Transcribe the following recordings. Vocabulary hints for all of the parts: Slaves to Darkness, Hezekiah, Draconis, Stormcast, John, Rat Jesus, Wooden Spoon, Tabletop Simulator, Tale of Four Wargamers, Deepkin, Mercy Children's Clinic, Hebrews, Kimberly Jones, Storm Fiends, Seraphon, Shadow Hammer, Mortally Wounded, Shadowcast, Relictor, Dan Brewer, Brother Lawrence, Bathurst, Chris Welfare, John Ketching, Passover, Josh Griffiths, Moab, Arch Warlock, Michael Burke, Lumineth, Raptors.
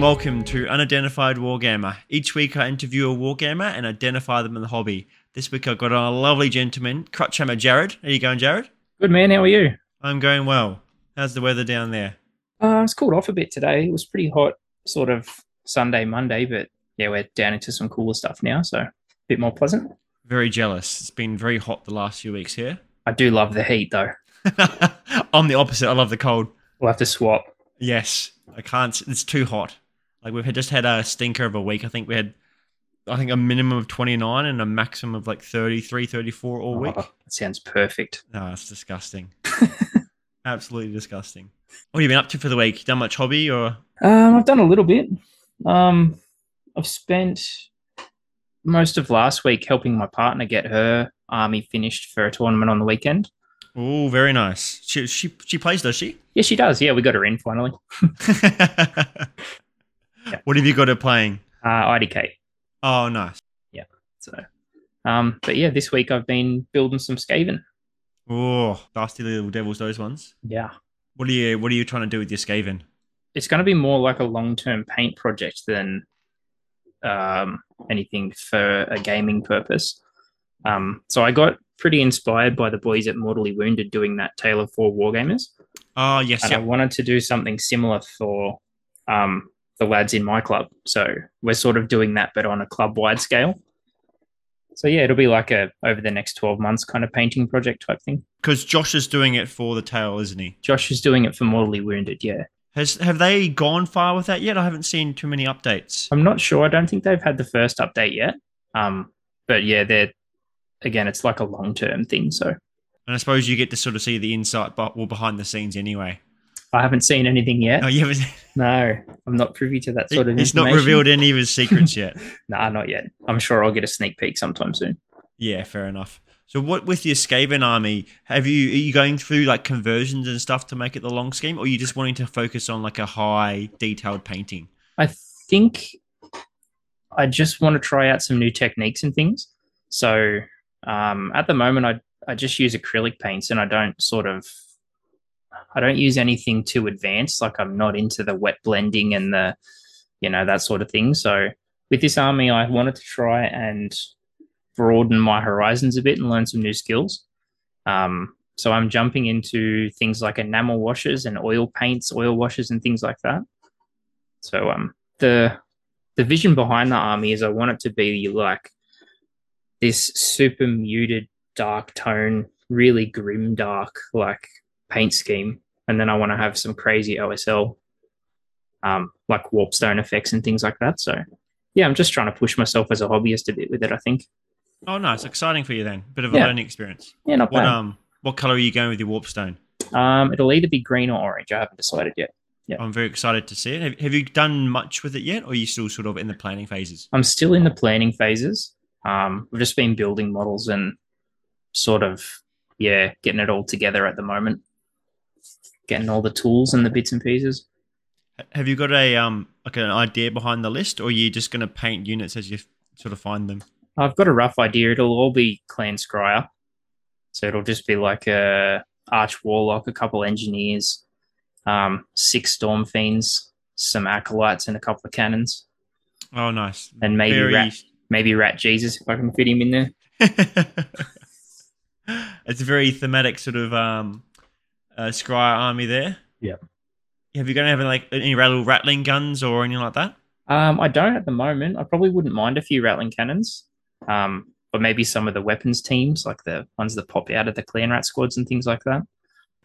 and welcome to Unidentified Wargamer. Each week I interview a Wargamer and identify them in the hobby. This week I've got a lovely gentleman, Crutch Hammer Jared. How are you going, Jared? Good man, how are you? I'm going well. How's the weather down there? It's cooled off a bit today. It was pretty hot sort of Sunday, Monday, but yeah, we're down into some cooler stuff now, so a bit more pleasant. Very jealous. It's been very hot the last few weeks here. I do love the heat though. I'm the opposite. I love the cold. We'll have to swap. Yes. I can't. It's too hot. Like we've just had a stinker of a week. I think a minimum of 29 and a maximum of like 33, 34 all week. That sounds perfect. No, it's disgusting. Absolutely disgusting. What have you been up to for the week? Done much hobby or? I've done a little bit. I've spent most of last week helping my partner get her army finished for a tournament on the weekend. Oh, very nice. She plays, does she? Yeah, she does. Yeah, we got her in finally. Yeah. What have you got her playing? IDK. Oh, nice. Yeah. So, but yeah, this week I've been building some Skaven. Oh, nasty little devils, those ones. Yeah. What are you trying to do with your Skaven? It's going to be more like a long-term paint project than anything for a gaming purpose. So I got pretty inspired by the boys at Mortally Wounded doing that Tale of Four Wargamers. Oh, yes. And yep. I wanted to do something similar for the lads in my club. So we're sort of doing that, but on a club-wide scale. So, yeah, it'll be like a over the next 12 months kind of painting project type thing. Because Josh is doing it for the Tale, isn't he? Josh is doing it for Mortally Wounded, yeah. Have they gone far with that yet? I haven't seen too many updates. I'm not sure. I don't think they've had the first update yet. But, yeah, again, it's like a long-term thing. So, and I suppose you get to sort of see the insight, but well, behind the scenes anyway. I haven't seen anything yet. Oh, you haven't? No, I'm not privy to that sort of information. It's not revealed any of his secrets yet. Nah, not yet. I'm sure I'll get a sneak peek sometime soon. Yeah, fair enough. So what with your Skaven army, are you going through like conversions and stuff to make it the long scheme, or are you just wanting to focus on like a high detailed painting? I think I just want to try out some new techniques and things. So at the moment, I just use acrylic paints, and I don't use anything too advanced. Like I'm not into the wet blending and the, that sort of thing. So with this army, I wanted to try and broaden my horizons a bit and learn some new skills. So I'm jumping into things like enamel washes and oil washes and things like that. So the vision behind the army is I want it to be like this super muted dark tone, really grim dark like paint scheme, and then I want to have some crazy OSL like warpstone effects and things like that. So yeah, I'm just trying to push myself as a hobbyist a bit with it, I think. Oh nice, exciting for you then. Bit of a learning experience. Yeah, not bad. What color are you going with your warpstone? It'll either be green or orange. I haven't decided yet. Yeah. I'm very excited to see it. Have you done much with it yet, or are you still sort of in the planning phases? I'm still in the planning phases. We've just been building models and sort of, yeah, getting it all together at the moment, getting all the tools and the bits and pieces. Have you got a like an idea behind the list, or are you just going to paint units as you sort of find them? I've got a rough idea. It'll all be Clan Skryre. So it'll just be like a Arch Warlock, a couple engineers, 6 Storm Fiends, some Acolytes and a couple of cannons. Oh, nice. And maybe Rat Jesus, if I can fit him in there. It's a very thematic sort of Skryre army there. Yeah. Have you going to have like any rattling guns or anything like that? I don't at the moment. I probably wouldn't mind a few rattling cannons, but maybe some of the weapons teams, like the ones that pop out of the clan rat squads and things like that.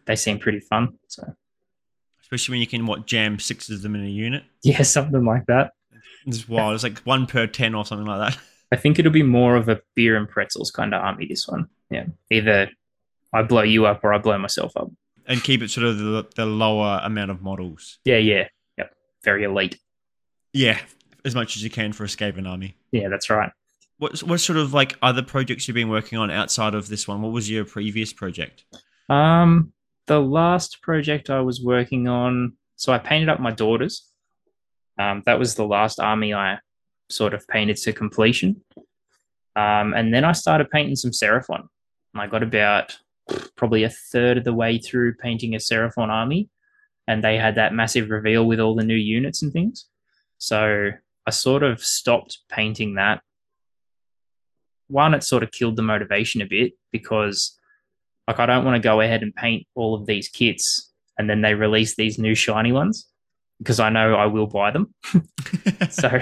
They seem pretty fun. So, especially when you can jam 6 of them in a unit. Yeah, something like that. It's wild. It's like 1 per 10 or something like that. I think it'll be more of a beer and pretzels kind of army, this one. Yeah, either I blow you up or I blow myself up. And keep it sort of the lower amount of models. Yeah. Yep. Very elite. Yeah, as much as you can for a Skaven army. Yeah, that's right. What sort of like other projects you've been working on outside of this one? What was your previous project? The last project I was working on, so I painted up my daughters. That was the last army I sort of painted to completion. And then I started painting some Seraphon. And I got about probably a third of the way through painting a Seraphon army. And they had that massive reveal with all the new units and things. So I sort of stopped painting that. One, it sort of killed the motivation a bit because, like, I don't want to go ahead and paint all of these kits and then they release these new shiny ones because I know I will buy them. So,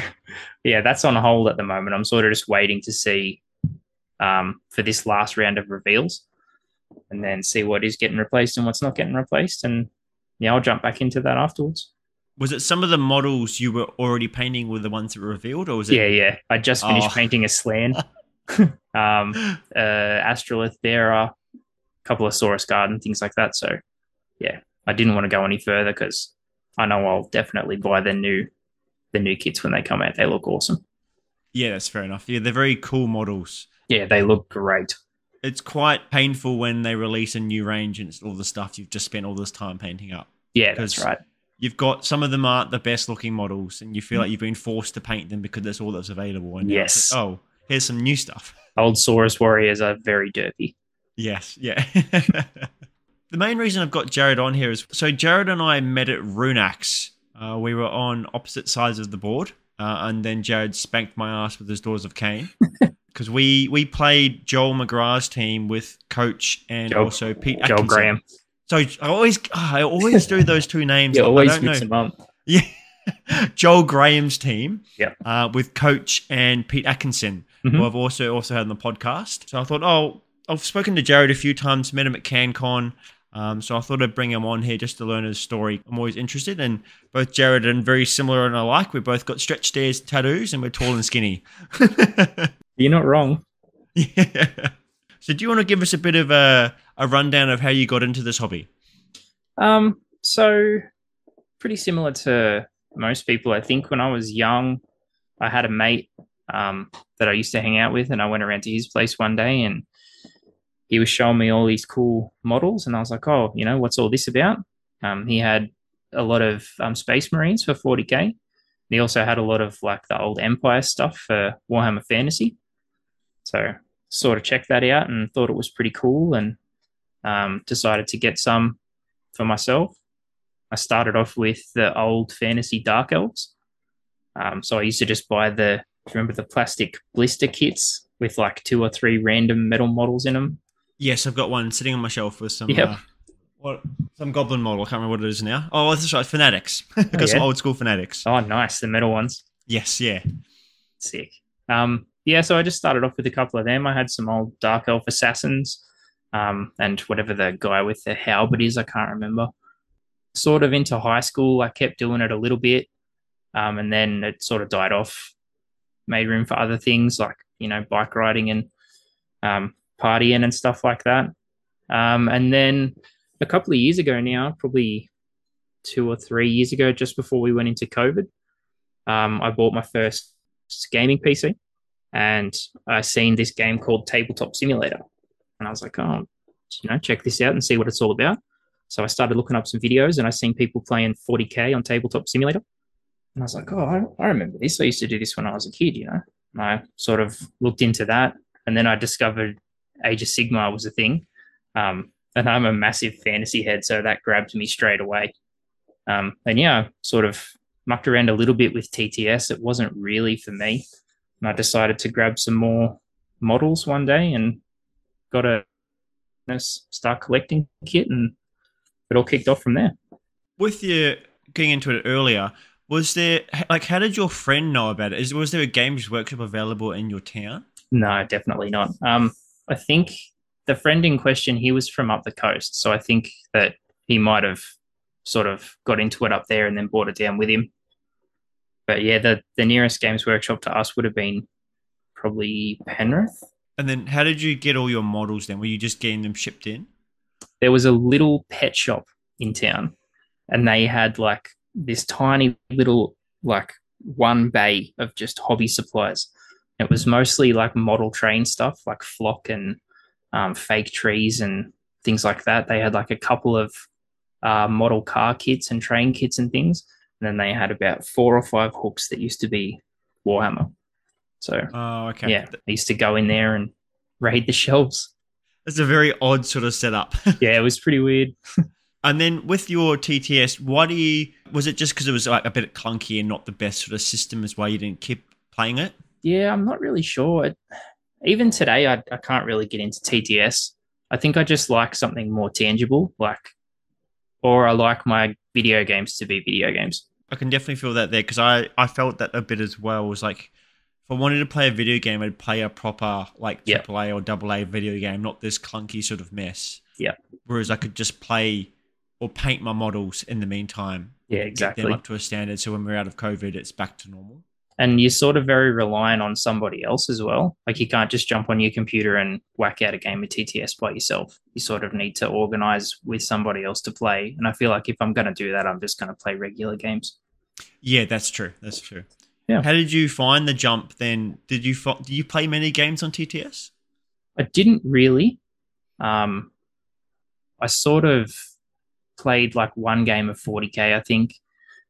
yeah, that's on hold at the moment. I'm sort of just waiting to see for this last round of reveals and then see what is getting replaced and what's not getting replaced. And, yeah, I'll jump back into that afterwards. Was it some of the models you were already painting were the ones that were revealed, or was it? Yeah. I just finished painting a Slan, Astrolith Vera, a couple of Saurus Garden, things like that. So, yeah, I didn't want to go any further because I know I'll definitely buy the new kits when they come out. They look awesome. Yeah, that's fair enough. Yeah, they're very cool models. Yeah, they look great. It's quite painful when they release a new range and it's all the stuff you've just spent all this time painting up. Yeah, that's right. You've got some of them aren't the best looking models and you feel like you've been forced to paint them because that's all that's available. And yes. Like, oh, here's some new stuff. Old Saurus warriors are very derpy. Yes. Yeah. The main reason I've got Jared on here is, so Jared and I met at Rune Axe. We were on opposite sides of the board. And then Jared spanked my ass with his Daughters of Khaine because we played Joel McGrath's team with Coach and also Pete Atkinson. Joel Graham. So I always do those two names. Yeah, always mix them up. Yeah, Joel Graham's team. Yeah, with Coach and Pete Atkinson, who I've also had on the podcast. So I thought, I've spoken to Jared a few times, met him at CanCon. So I thought I'd bring him on here just to learn his story. I'm always interested, and both Jared and very similar and alike. We both got stretch stairs tattoos, and we're tall and skinny. You're not wrong. Yeah. So do you want to give us a bit of a rundown of how you got into this hobby? So pretty similar to most people, I think. When I was young, I had a mate that I used to hang out with, and I went around to his place one day and he was showing me all these cool models, and I was like, what's all this about? He had a lot of Space Marines for 40K. And he also had a lot of like the old Empire stuff for Warhammer Fantasy. So sort of checked that out and thought it was pretty cool, and decided to get some for myself. I started off with the old fantasy Dark Elves. So I used to just buy the plastic blister kits with like 2 or 3 random metal models in them? Yes, I've got one sitting on my shelf with some some goblin model. I can't remember what it is now. Oh, that's right, Fanatics. I've got some old school Fanatics. Oh, nice, the metal ones. Yes, yeah. Sick. Yeah, so I just started off with a couple of them. I had some old Dark Elf Assassins and whatever the guy with the halberd is, I can't remember. Sort of into high school, I kept doing it a little bit and then it sort of died off. Made room for other things like, bike riding and partying and stuff like that. And then a couple of years ago now, probably 2 or 3 years ago, just before we went into COVID, I bought my first gaming PC. And I seen this game called Tabletop Simulator. And I was like, check this out and see what it's all about. So I started looking up some videos and I seen people playing 40K on Tabletop Simulator. And I was like, I remember this. I used to do this when I was a kid, And I sort of looked into that. And then I discovered Age of Sigmar was a thing. And I'm a massive fantasy head, so that grabbed me straight away. I sort of mucked around a little bit with TTS. It wasn't really for me. And I decided to grab some more models one day and got a start collecting kit, and it all kicked off from there. With you getting into it earlier, was there, how did your friend know about it? Was there a games workshop available in your town? No, definitely not. I think the friend in question, he was from up the coast. So I think that he might have sort of got into it up there and then brought it down with him. But yeah, the nearest games workshop to us would have been probably Penrith. And then how did you get all your models then? Were you just getting them shipped in? There was a little pet shop in town and they had like this tiny little like one bay of just hobby supplies. It was mostly like model train stuff like flock and fake trees and things like that. They had like a couple of model car kits and train kits and things. And then they had about 4 or 5 hooks that used to be Warhammer. So, yeah, I used to go in there and raid the shelves. It's a very odd sort of setup. Yeah, it was pretty weird. And then with your TTS, why do you, was it just because it was like a bit clunky and not the best sort of system is why you didn't keep playing it? Yeah, I'm not really sure. Even today, I can't really get into TTS. I think I just like something more tangible, or I like my video games to be video games. I can definitely feel that there because I felt that a bit as well. It was like, if I wanted to play a video game, I'd play a proper AAA or AA video game, not this clunky sort of mess. Yeah. Whereas I could just play or paint my models in the meantime. Yeah, exactly. Get them up to a standard so when we're out of COVID, it's back to normal. And you're sort of very reliant on somebody else as well. Like you can't just jump on your computer and whack out a game of TTS by yourself. You sort of need to organize with somebody else to play. And I feel like if I'm going to do that, I'm just going to play regular games. Yeah, that's true. That's true. Yeah. How did you find the jump then? Did you play many games on TTS? I didn't really. I sort of played like one game of 40K, I think.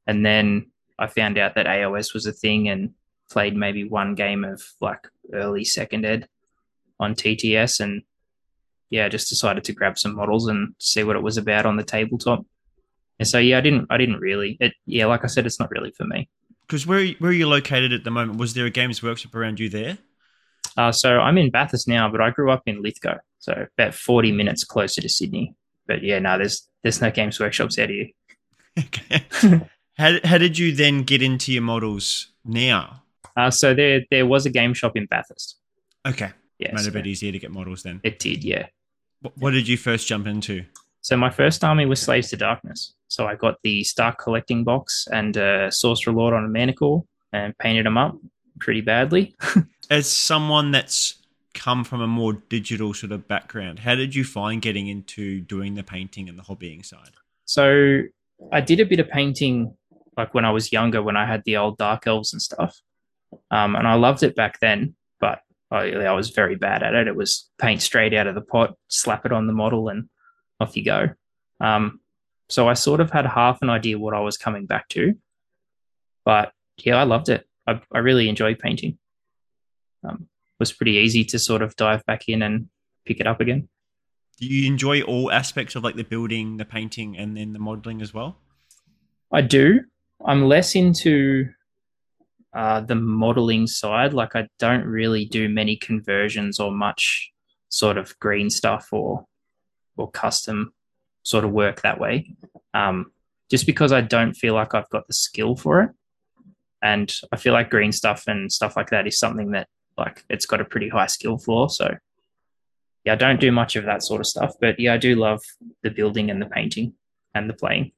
And then I found out that AOS was a thing and played maybe one game of like early second ed on TTS. And yeah, just decided to grab some models and see what it was about on the tabletop. And so, yeah, I didn't really, like I said, it's not really for me. Because where are you located at the moment? Was there a Games Workshop around you there? So I'm in Bathurst now, but I grew up in Lithgow. So about 40 minutes closer to Sydney. But yeah, no, there's no Games Workshops out here. Okay. How did you then get into your models now? So there was a game shop in Bathurst. Okay. Yeah, made it a bit easier to get models then. It did, yeah. What did you first jump into? So my first army was Slaves to Darkness. So I got the Stark Collecting Box and Sorcerer Lord on a Manacle and painted them up pretty badly. As someone that's come from a more digital sort of background, how did you find getting into doing the painting and the hobbying side? So I did a bit of painting like when I was younger, when I had the old Dark Elves and stuff. And I loved it back then, but I was very bad at it. It was paint straight out of the pot, slap it on the model and off you go. So I sort of had half an idea what I was coming back to, but yeah, I loved it. I really enjoyed painting. It was pretty easy to sort of dive back in and pick it up again. Do you enjoy all aspects of like the building, the painting, and then the modeling as well? I do. I'm less into the modeling side. Like I don't really do many conversions or much sort of green stuff or custom sort of work that way, just because I don't feel like I've got the skill for it. And I feel like green stuff and stuff like that is something that like it's got a pretty high skill floor. So yeah, I don't do much of that sort of stuff, but yeah, I do love the building and the painting and the playing.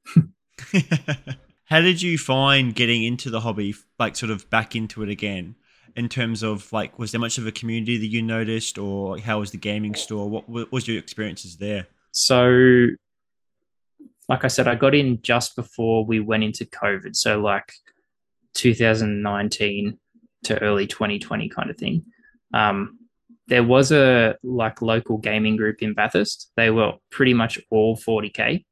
How did you find getting into the hobby, like sort of back into it again? In terms of like, was there much of a community that you noticed, or how was the gaming store? What was your experiences there? So, like I said, I got in just before we went into COVID. So like 2019 to early 2020 kind of thing. There was a like local gaming group in Bathurst. They were pretty much all 40K.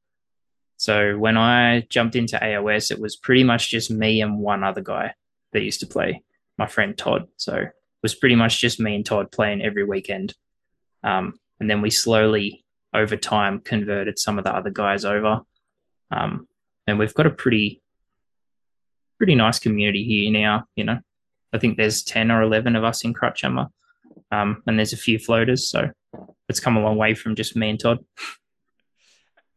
So when I jumped into AOS, it was pretty much just me and one other guy that used to play, my friend Todd. So it was pretty much just me and Todd playing every weekend. And then we slowly over time converted some of the other guys over. And we've got a pretty nice community here now. You know, I think there's 10 or 11 of us in Crutch Hammer. And there's a few floaters. So it's come a long way from just me and Todd.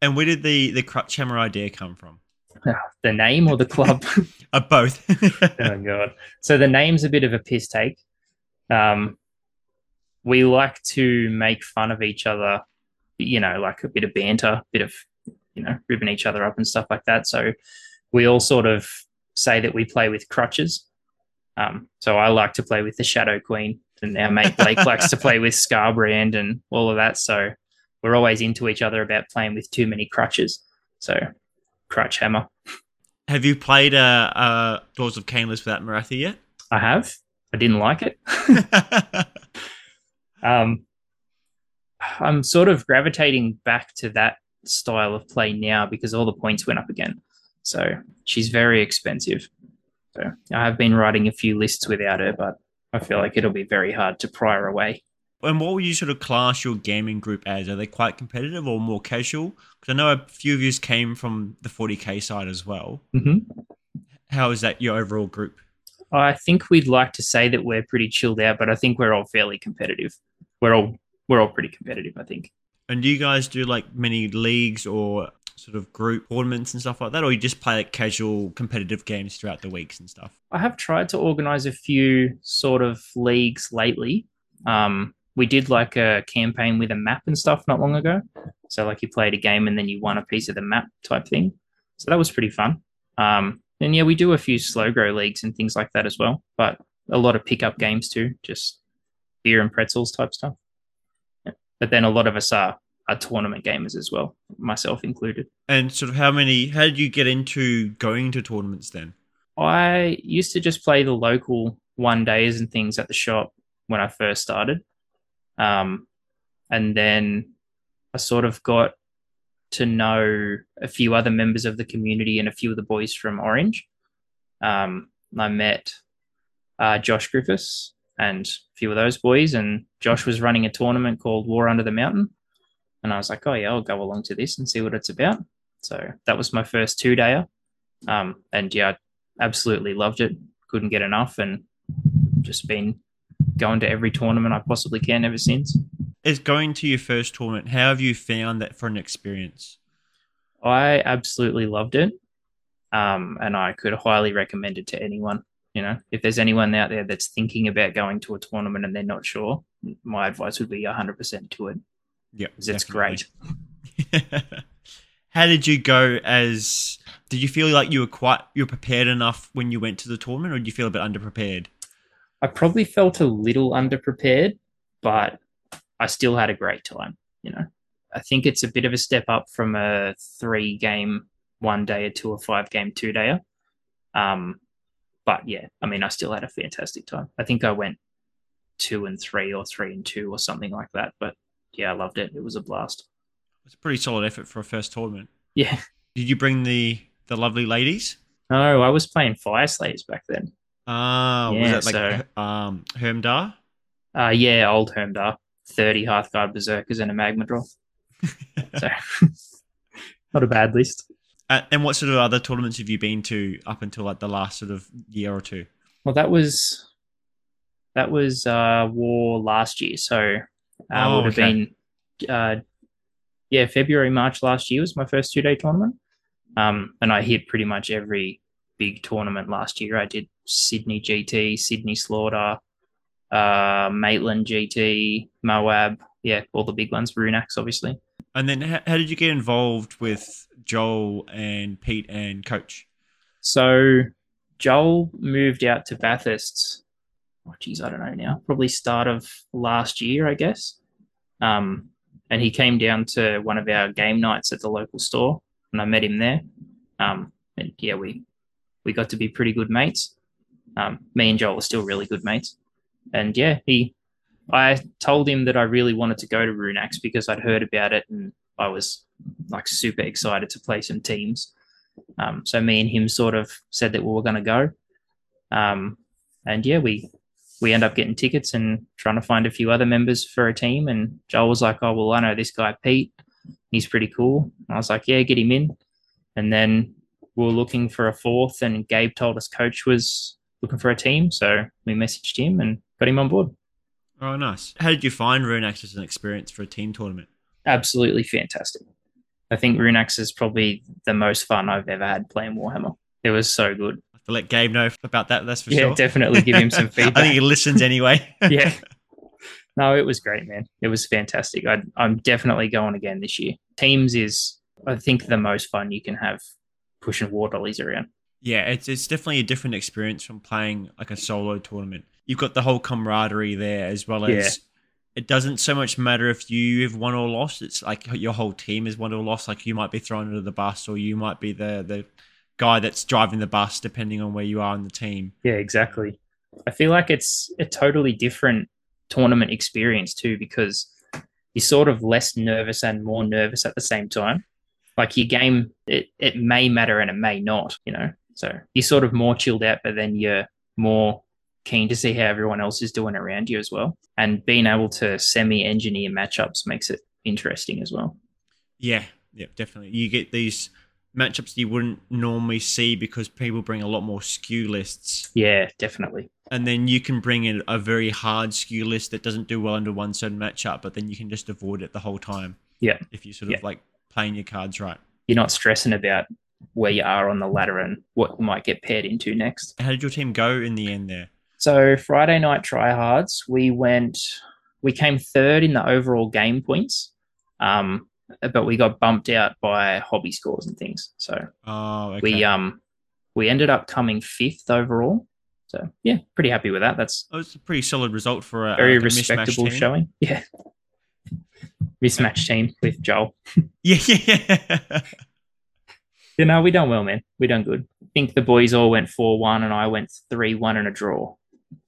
And where did the Crutch Hammer idea come from? The name or the club? Both. Oh, God. So the name's a bit of a piss take. We like to make fun of each other, you know, like a bit of banter, bit of, you know, ribbing each other up and stuff like that. So we all sort of say that we play with crutches. So I like to play with the Shadow Queen, and our mate Blake likes to play with Scarbrand and all of that. So we're always into each other about playing with too many crutches. So Crutch Hammer. Have you played Daughters of Khaine without Morathi yet? I have. I didn't like it. I'm sort of gravitating back to that style of play now because all the points went up again. So she's very expensive. So I have been writing a few lists without her, but I feel like it'll be very hard to pry her away. And what would you sort of class your gaming group as? Are they quite competitive or more casual? Because I know a few of you came from the 40K side as well. Mm-hmm. How is that your overall group? I think we'd like to say that we're pretty chilled out, but I think we're all fairly competitive. We're all pretty competitive, I think. And do you guys do like many leagues or sort of group tournaments and stuff like that, or you just play like casual competitive games throughout the weeks and stuff? I have tried to organise a few sort of leagues lately. We did like a campaign with a map and stuff not long ago. So like you played a game and then you won a piece of the map type thing. So that was pretty fun. And yeah, we do a few slow grow leagues and things like that as well, but a lot of pickup games too, just beer and pretzels type stuff. Yeah. But then a lot of us are tournament gamers as well, myself included. And sort of how did you get into going to tournaments then? I used to just play the local one days and things at the shop when I first started. And then I sort of got to know a few other members of the community and a few of the boys from Orange. I met Josh Griffiths and a few of those boys, and Josh was running a tournament called War Under the Mountain. And I was like, oh yeah, I'll go along to this and see what it's about. So that was my first two-dayer. And yeah, I absolutely loved it. Couldn't get enough, and just been going to every tournament I possibly can ever since. Is going to your first tournament, how have you found that for an experience? I absolutely loved it. And I could highly recommend it to anyone. You know, if there's anyone out there that's thinking about going to a tournament and they're not sure, my advice would be 100% to it. Yeah, because it's great. How did you go did you feel like you were prepared enough when you went to the tournament, or did you feel a bit underprepared? I probably felt a little underprepared, but I still had a great time, you know. I think it's a bit of a step up from a 3-game 1-dayer to a 5-game 2-dayer. But yeah, I mean, I still had a fantastic time. I think I went 2 and 3 or 3 and 2 or something like that. But yeah, I loved it. It was a blast. It's a pretty solid effort for a first tournament. Yeah. Did you bring the lovely ladies? No, I was playing Fire Slayers back then. Yeah, was that like Hermdar? Yeah, old Hermdar. 30 Hearthguard Berserkers and a Magmadroth. So, not a bad list. And what sort of other tournaments have you been to up until like the last sort of year or two? Well, that was War last year. So, would have been February, March last year was my first 2-day tournament. And I hit pretty much every big tournament last year. I did Sydney GT, Sydney Slaughter, Maitland GT, Moab, yeah, all the big ones, Rune Axe, obviously. And then how did you get involved with Joel and Pete and Coach? So Joel moved out to Bathurst, I don't know now, probably start of last year, I guess. And he came down to one of our game nights at the local store, and I met him there. And yeah, we got to be pretty good mates. Me and Joel are still really good mates. And yeah, I told him that I really wanted to go to Rune Axe because I'd heard about it and I was like super excited to play some teams. So me and him sort of said that we were going to go. And yeah, we end up getting tickets and trying to find a few other members for a team. And Joel was like, oh, well, I know this guy, Pete. He's pretty cool. And I was like, yeah, get him in. And then we were looking for a fourth, and Gabe told us Coach was looking for a team. So we messaged him and got him on board. Oh, nice. How did you find Rune Axe as an experience for a team tournament? Absolutely fantastic. I think Rune Axe is probably the most fun I've ever had playing Warhammer. It was so good. I have to let Gabe know about that, that's for sure. Yeah, definitely give him some feedback. I think he listens anyway. Yeah. No, it was great, man. It was fantastic. I'm definitely going again this year. Teams is, I think, the most fun you can have pushing war dollies around. Yeah, it's definitely a different experience from playing like a solo tournament. You've got the whole camaraderie there, as well as It doesn't so much matter if you've won or lost. It's like your whole team has won or lost. Like you might be thrown under the bus, or you might be the guy that's driving the bus, depending on where you are in the team. Yeah, exactly. I feel like it's a totally different tournament experience too, because you're sort of less nervous and more nervous at the same time. Like your game, it may matter and it may not, you know. So you're sort of more chilled out, but then you're more keen to see how everyone else is doing around you as well. And being able to semi-engineer matchups makes it interesting as well. Yeah, definitely. You get these matchups you wouldn't normally see because people bring a lot more SKU lists. Yeah, definitely. And then you can bring in a very hard SKU list that doesn't do well under one certain matchup, but then you can just avoid it the whole time. Yeah. If you sort of like playing your cards right. You're not stressing about where you are on the ladder and what might get paired into next. How did your team go in the end there? So Friday night tryhards, we came third in the overall game points, but we got bumped out by hobby scores and things. So we ended up coming fifth overall. So yeah, pretty happy with that. That's a pretty solid result for a very respectable mismatched team. Showing. Yeah, mismatched team with Joel. Yeah. You know, we done well, man. We done good. I think the boys all went 4-1 and I went 3-1 and a draw.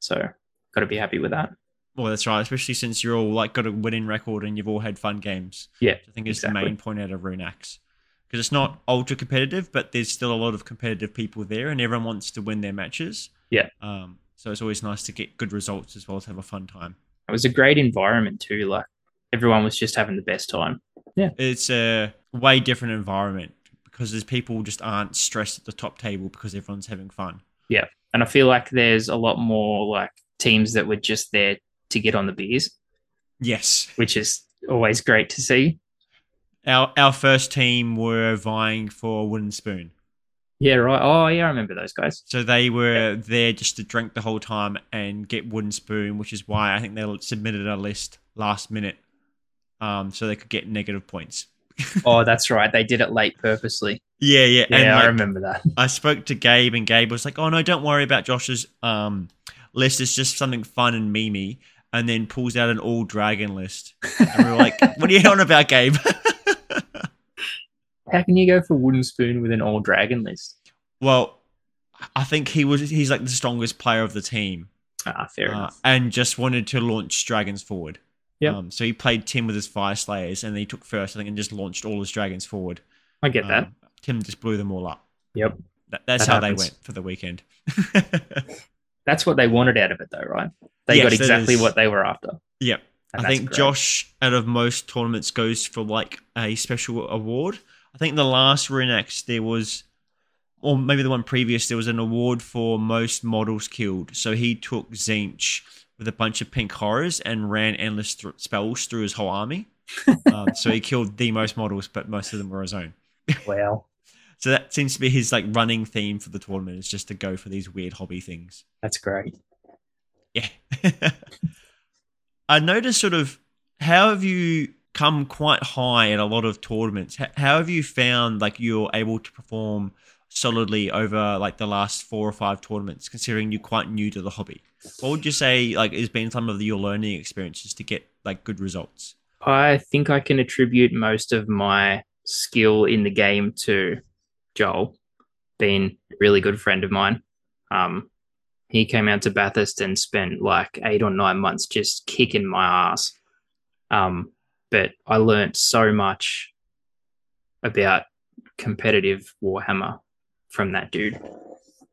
So got to be happy with that. Well, that's right, especially since you're all like got a winning record and you've all had fun games. Yeah, I think it's exactly the main point out of Rune Axe. Because it's not ultra competitive, but there's still a lot of competitive people there and everyone wants to win their matches. Yeah. So it's always nice to get good results as well, to have a fun time. It was a great environment too. Like everyone was just having the best time. Yeah. It's a way different environment. Because there's people just aren't stressed at the top table because everyone's having fun. Yeah. And I feel like there's a lot more like teams that were just there to get on the beers. Yes. Which is always great to see. Our first team were vying for Wooden Spoon. Yeah, right. Oh, yeah, I remember those guys. So they were there just to drink the whole time and get Wooden Spoon, which is why I think they submitted a list last minute so they could get negative points. Oh, that's right. They did it late purposely. Yeah. Yeah, and I remember that. I spoke to Gabe and Gabe was like, oh, no, don't worry about Josh's list. It's just something fun and memey, and then pulls out an all-dragon list. And we're like, what are you on about, Gabe? How can you go for Wooden Spoon with an all-dragon list? Well, I think he's like the strongest player of the team. Fair enough. And just wanted to launch dragons forward. Yeah. So he played Tim with his Fire Slayers and he took first, I think, and just launched all his dragons forward. I get that. Tim just blew them all up. Yep. That's how happens. They went for the weekend. That's what they wanted out of it, though, right? They got exactly what they were after. Yep. And I think great. Josh, out of most tournaments, goes for like a special award. I think the last Rune Axe there was, or maybe the one previous, there was an award for most models killed. So he took Zinch with a bunch of pink horrors and ran endless spells through his whole army. So he killed the most models, but most of them were his own. Wow. So that seems to be his like running theme for the tournament, is just to go for these weird hobby things. That's great. Yeah. I noticed sort of, how have you come quite high at a lot of tournaments? How have you found like you're able to perform solidly over like the last 4 or 5 tournaments, considering you're quite new to the hobby? What would you say like has been some of your learning experiences to get like good results? I think I can attribute most of my skill in the game to Joel being a really good friend of mine. He came out to Bathurst and spent like 8 or 9 months just kicking my ass. But I learned so much about competitive Warhammer from that dude,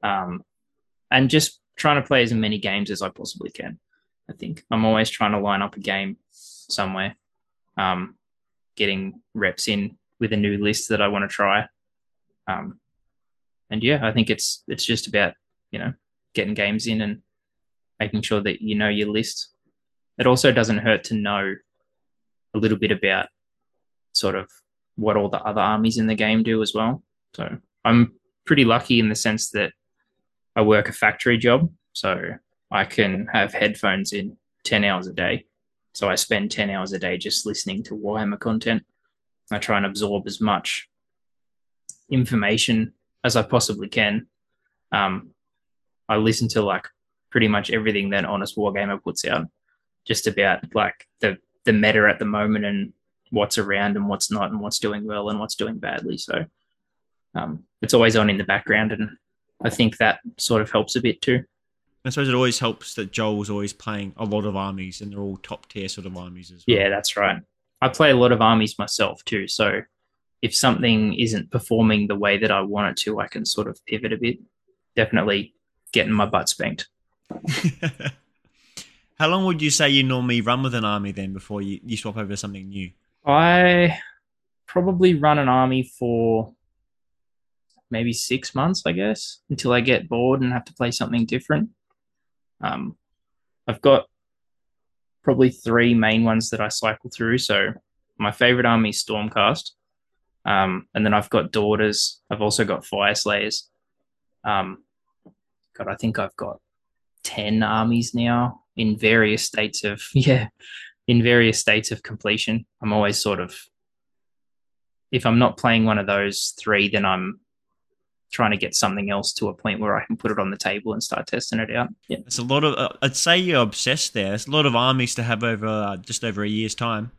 and just trying to play as many games as I possibly can. I think I'm always trying to line up a game somewhere, getting reps in with a new list that I want to try, and yeah, I think it's just about, you know, getting games in and making sure that you know your list. It also doesn't hurt to know a little bit about sort of what all the other armies in the game do as well. So I'm pretty lucky in the sense that I work a factory job, so I can have headphones in 10 hours a day. So I spend 10 hours a day just listening to Warhammer content. I try and absorb as much information as I possibly can. I listen to like pretty much everything that Honest Wargamer puts out, just about like the meta at the moment and what's around and what's not and what's doing well and what's doing badly. So it's always on in the background, and I think that sort of helps a bit too. I suppose it always helps that Joel's always playing a lot of armies and they're all top tier sort of armies as well. Yeah, that's right. I play a lot of armies myself too, so if something isn't performing the way that I want it to, I can sort of pivot a bit. Definitely getting my butt spanked. How long would you say you normally run with an army then before you swap over to something new? I probably run an army for maybe 6 months, I guess, until I get bored and have to play something different. I've got probably three main ones that I cycle through. So my favorite army is Stormcast. And then I've got Daughters. I've also got Fire Slayers. God, I think I've got 10 armies now in various states of, completion. I'm always sort of, if I'm not playing one of those three, then I'm trying to get something else to a point where I can put it on the table and start testing it out. Yeah. It's a lot of, I'd say you're obsessed there. It's a lot of armies to have over just over a year's time.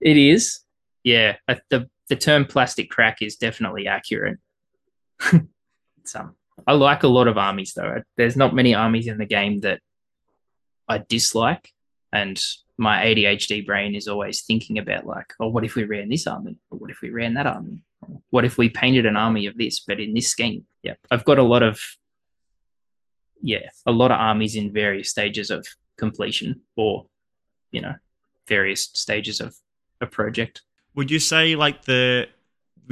It is. Yeah. The term plastic crack is definitely accurate. I like a lot of armies though. There's not many armies in the game that I dislike, and my ADHD brain is always thinking about like, oh, what if we ran this army? Or what if we ran that army? What if we painted an army of this, but in this scheme? Yeah, I've got a lot of armies in various stages of completion, or, you know, various stages of a project. Would you say like when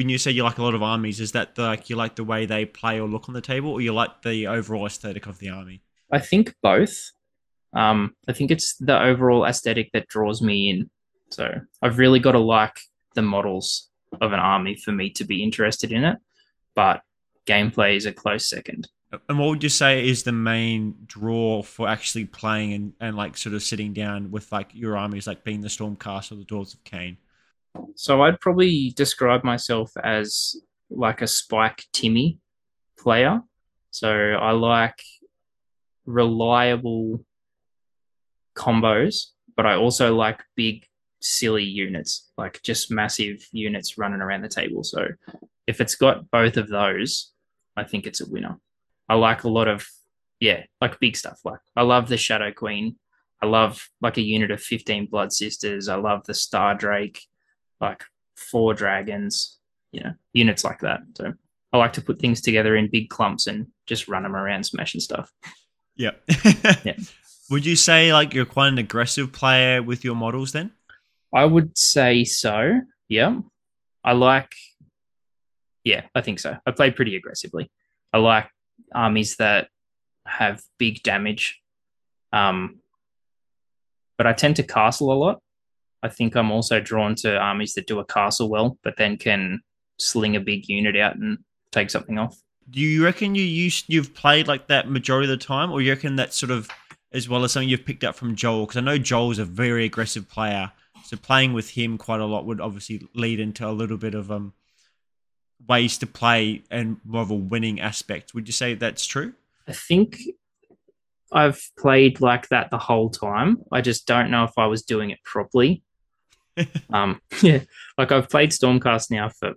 you say you like a lot of armies, is that like you like the way they play or look on the table, or you like the overall aesthetic of the army? I think both. I think it's the overall aesthetic that draws me in. So I've really got to like the models of an army for me to be interested in it, but gameplay is a close second. And what would you say is the main draw for actually playing and like sort of sitting down with like your armies, like being the Stormcast or the Daughters of Khaine? So I'd probably describe myself as like a Spike Timmy player. So I like reliable combos, but I also like big, silly units, like just massive units running around the table. So if it's got both of those, I think it's a winner. I like a lot of, like big stuff. Like I love the Shadow Queen. I love like a unit of 15 Blood Sisters. I love the Star Drake, like 4 dragons, units like that. So I like to put things together in big clumps and just run them around smashing stuff. Yeah. Yeah. Would you say like you're quite an aggressive player with your models then? I would say so. Yeah. I think so. I play pretty aggressively. I like armies that have big damage. But I tend to castle a lot. I think I'm also drawn to armies that do a castle well, but then can sling a big unit out and take something off. Do you reckon you've played like that majority of the time, or you reckon that's sort of as well as something you've picked up from Joel? Because I know Joel's a very aggressive player, so playing with him quite a lot would obviously lead into a little bit of ways to play and more of a winning aspect. Would you say that's true? I think I've played like that the whole time. I just don't know if I was doing it properly. Like I've played Stormcast now for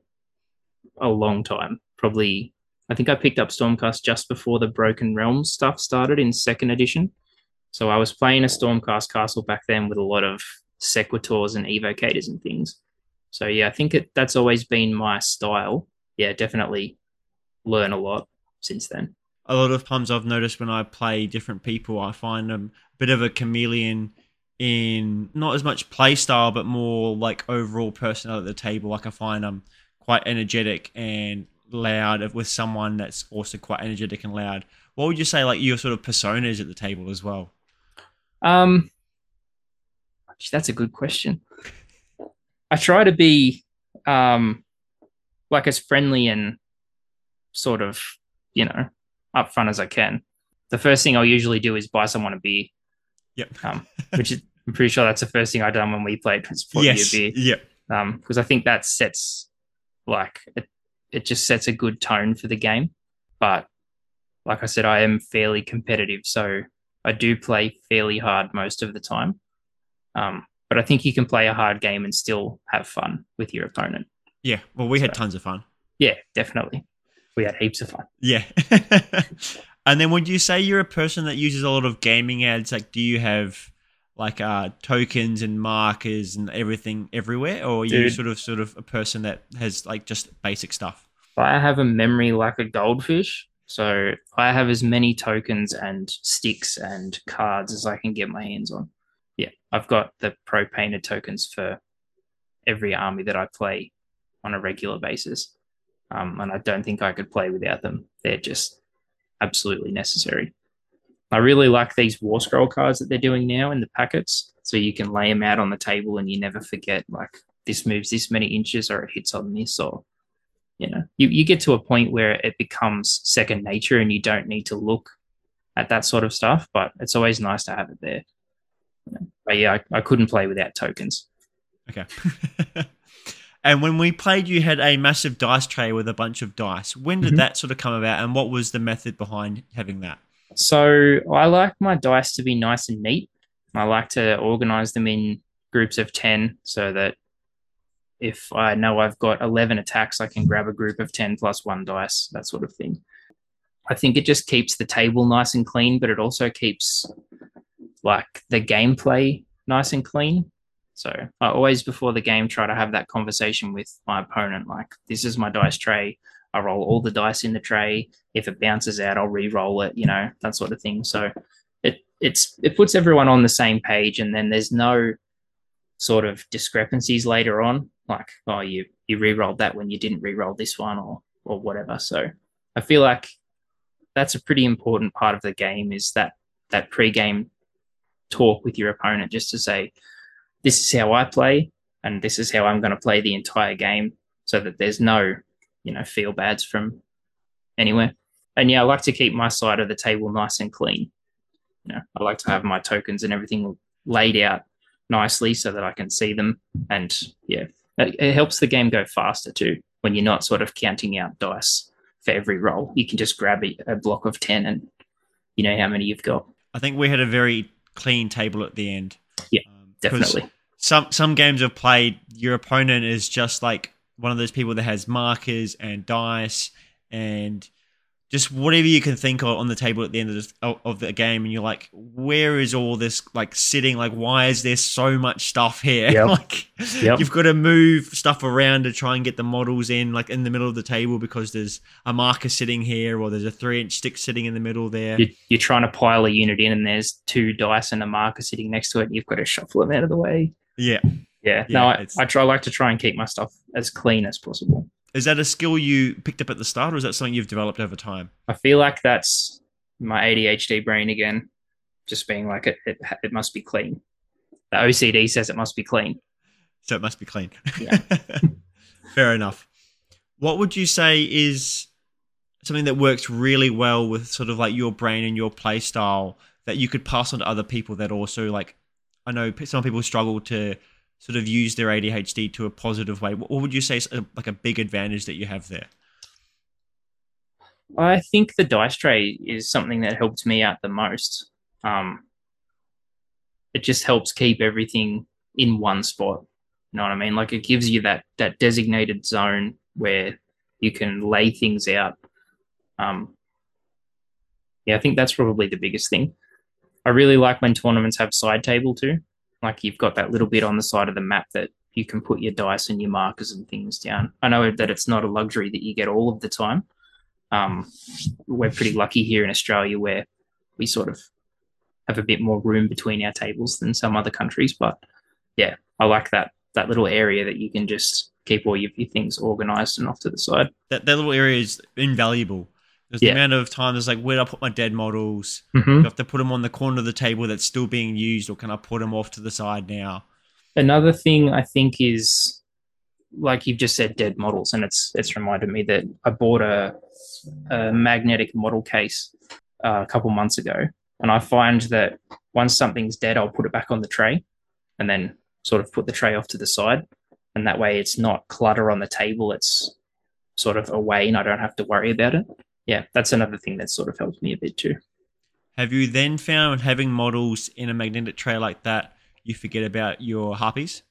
a long time. Probably, I think I picked up Stormcast just before the Broken Realms stuff started in 2nd edition. So I was playing a Stormcast castle back then with a lot of Sequitors and Evocators and things. So yeah, I think that's always been my style. Yeah, definitely learn a lot since then. A lot of times I've noticed when I play different people, I find them a bit of a chameleon in not as much play style, but more like overall personality at the table. Like I find I'm quite energetic and loud with someone that's also quite energetic and loud. What would you say like your sort of persona is at the table as well? That's a good question. I try to be like as friendly and sort of, up front as I can. The first thing I'll usually do is buy someone a beer. Yep. Which is, I'm pretty sure that's the first thing I done when we played. Yes. Beer. Yep. Because I think that sets it just sets a good tone for the game. But like I said, I am fairly competitive, so I do play fairly hard most of the time. But I think you can play a hard game and still have fun with your opponent. Yeah. Well, we had tons of fun. Yeah, definitely. We had heaps of fun. Yeah. And then would you say you're a person that uses a lot of gaming ads? Like, do you have like tokens and markers and everything everywhere? Or are you sort of a person that has like just basic stuff? I have a memory like a goldfish. So I have as many tokens and sticks and cards as I can get my hands on. Yeah, I've got the pro painted tokens for every army that I play on a regular basis. And I don't think I could play without them. They're just absolutely necessary. I really like these War Scroll cards that they're doing now in the packets. So you can lay them out on the table and you never forget, like, this moves this many inches or it hits on this, or, you know, you get to a point where it becomes second nature and you don't need to look at that sort of stuff, but it's always nice to have it there. You know? But yeah, I couldn't play without tokens. Okay. And when we played, you had a massive dice tray with a bunch of dice. When did that sort of come about, and what was the method behind having that? So I like my dice to be nice and neat. I like to organise them in groups of 10 so that if I know I've got 11 attacks, I can grab a group of 10 plus one dice, that sort of thing. I think it just keeps the table nice and clean, but it also keeps, like, the gameplay nice and clean. So I always, before the game, try to have that conversation with my opponent, like, this is my dice tray. I roll all the dice in the tray. If it bounces out, I'll re-roll it, you know, that sort of thing. So it puts everyone on the same page, and then there's no sort of discrepancies later on, like, oh, you re-rolled that when you didn't re-roll this one, or whatever. So I feel like that's a pretty important part of the game, is that pre-game talk with your opponent, just to say, this is how I play, and this is how I'm going to play the entire game, so that there's no, you know, feel bads from anywhere. And yeah, I like to keep my side of the table nice and clean. You know, I like to have my tokens and everything laid out nicely so that I can see them. And yeah, it helps the game go faster too, when you're not sort of counting out dice for every roll. You can just grab a block of 10 and you know how many you've got. I think we had a very clean table at the end. Yeah. Definitely. Some games I've played, your opponent is just like one of those people that has markers and dice and just whatever you can think of on the table at the end of the game, and you're like, where is all this, like, sitting? Like, why is there so much stuff here? Yep. Like, yep. You've got to move stuff around to try and get the models in, like, in the middle of the table because there's a marker sitting here, or there's a 3-inch stick sitting in the middle there. You're trying to pile a unit in, and there's two dice and a marker sitting next to it, and you've got to shuffle them out of the way. Yeah. No, I like to try and keep my stuff as clean as possible. Is that a skill you picked up at the start, or is that something you've developed over time? I feel like that's my ADHD brain again, just being like, it must be clean. The OCD says it must be clean. So it must be clean. Yeah. Fair enough. What would you say is something that works really well with sort of like your brain and your play style that you could pass on to other people that also, like, I know some people struggle to sort of use their ADHD to a positive way? What would you say is like a big advantage that you have there? I think the dice tray is something that helped me out the most. It just helps keep everything in one spot. You know what I mean? Like, it gives you that designated zone where you can lay things out. I think that's probably the biggest thing. I really like when tournaments have side table too. Like, you've got that little bit on the side of the map that you can put your dice and your markers and things down. I know that it's not a luxury that you get all of the time. We're pretty lucky here in Australia where we sort of have a bit more room between our tables than some other countries. But yeah, I like that little area that you can just keep all your things organised and off to the side. That little area is invaluable. There's the amount of time that's like, where do I put my dead models? Mm-hmm. You have to put them on the corner of the table that's still being used, or can I put them off to the side now? Another thing I think is, like you've just said, dead models, and it's reminded me that I bought a magnetic model case a couple months ago, and I find that once something's dead, I'll put it back on the tray and then sort of put the tray off to the side, and that way it's not clutter on the table. It's sort of away and I don't have to worry about it. Yeah, that's another thing that sort of helped me a bit too. Have you then found having models in a magnetic tray like that, you forget about your harpies?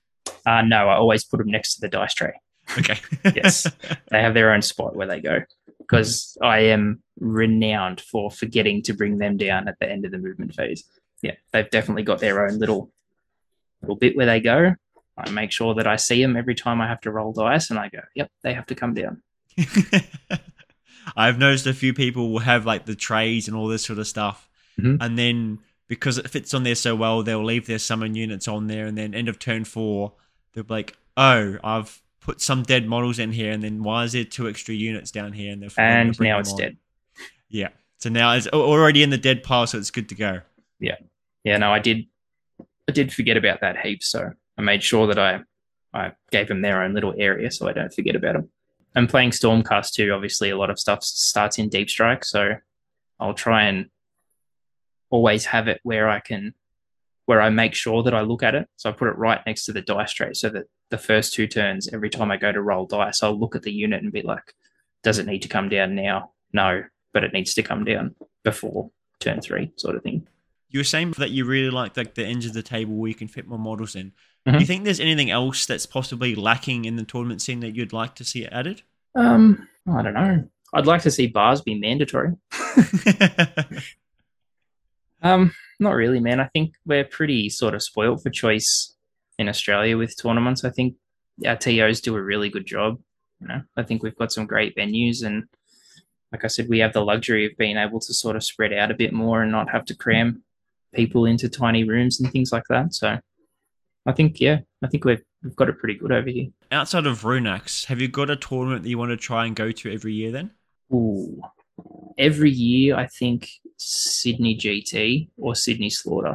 No, I always put them next to the dice tray. Okay. Yes, they have their own spot where they go, because I am renowned for forgetting to bring them down at the end of the movement phase. Yeah, they've definitely got their own little bit where they go. I make sure that I see them every time I have to roll dice, and I go, yep, they have to come down. I've noticed a few people will have like the trays and all this sort of stuff, mm-hmm. and then because it fits on there so well, they'll leave their summon units on there, and then end of turn 4, they'll be like, oh, I've put some dead models in here, and then why is there 2 extra units down here? And now it's dead. Yeah. So now it's already in the dead pile, so it's good to go. Yeah. Yeah, no, I did forget about that heap, so I made sure that I gave them their own little area so I don't forget about them. I'm playing Stormcast too. Obviously, a lot of stuff starts in Deep Strike, so I'll try and always have it where I make sure that I look at it. So I put it right next to the dice tray so that the first 2 turns, every time I go to roll dice, I'll look at the unit and be like, does it need to come down now? No, but it needs to come down before turn 3 sort of thing. You were saying that you really like the ends of the table where you can fit more models in. Mm-hmm. Do you think there's anything else that's possibly lacking in the tournament scene that you'd like to see added? I don't know. I'd like to see bars be mandatory. Not really, man. I think we're pretty sort of spoiled for choice in Australia with tournaments. I think our TOs do a really good job. You know, I think we've got some great venues, and like I said, we have the luxury of being able to sort of spread out a bit more and not have to cram people into tiny rooms and things like that. So I think, yeah, we've got it pretty good over here. Outside of Rune Axe, have you got a tournament that you want to try and go to every year then? Ooh, every year I think Sydney GT or Sydney Slaughter,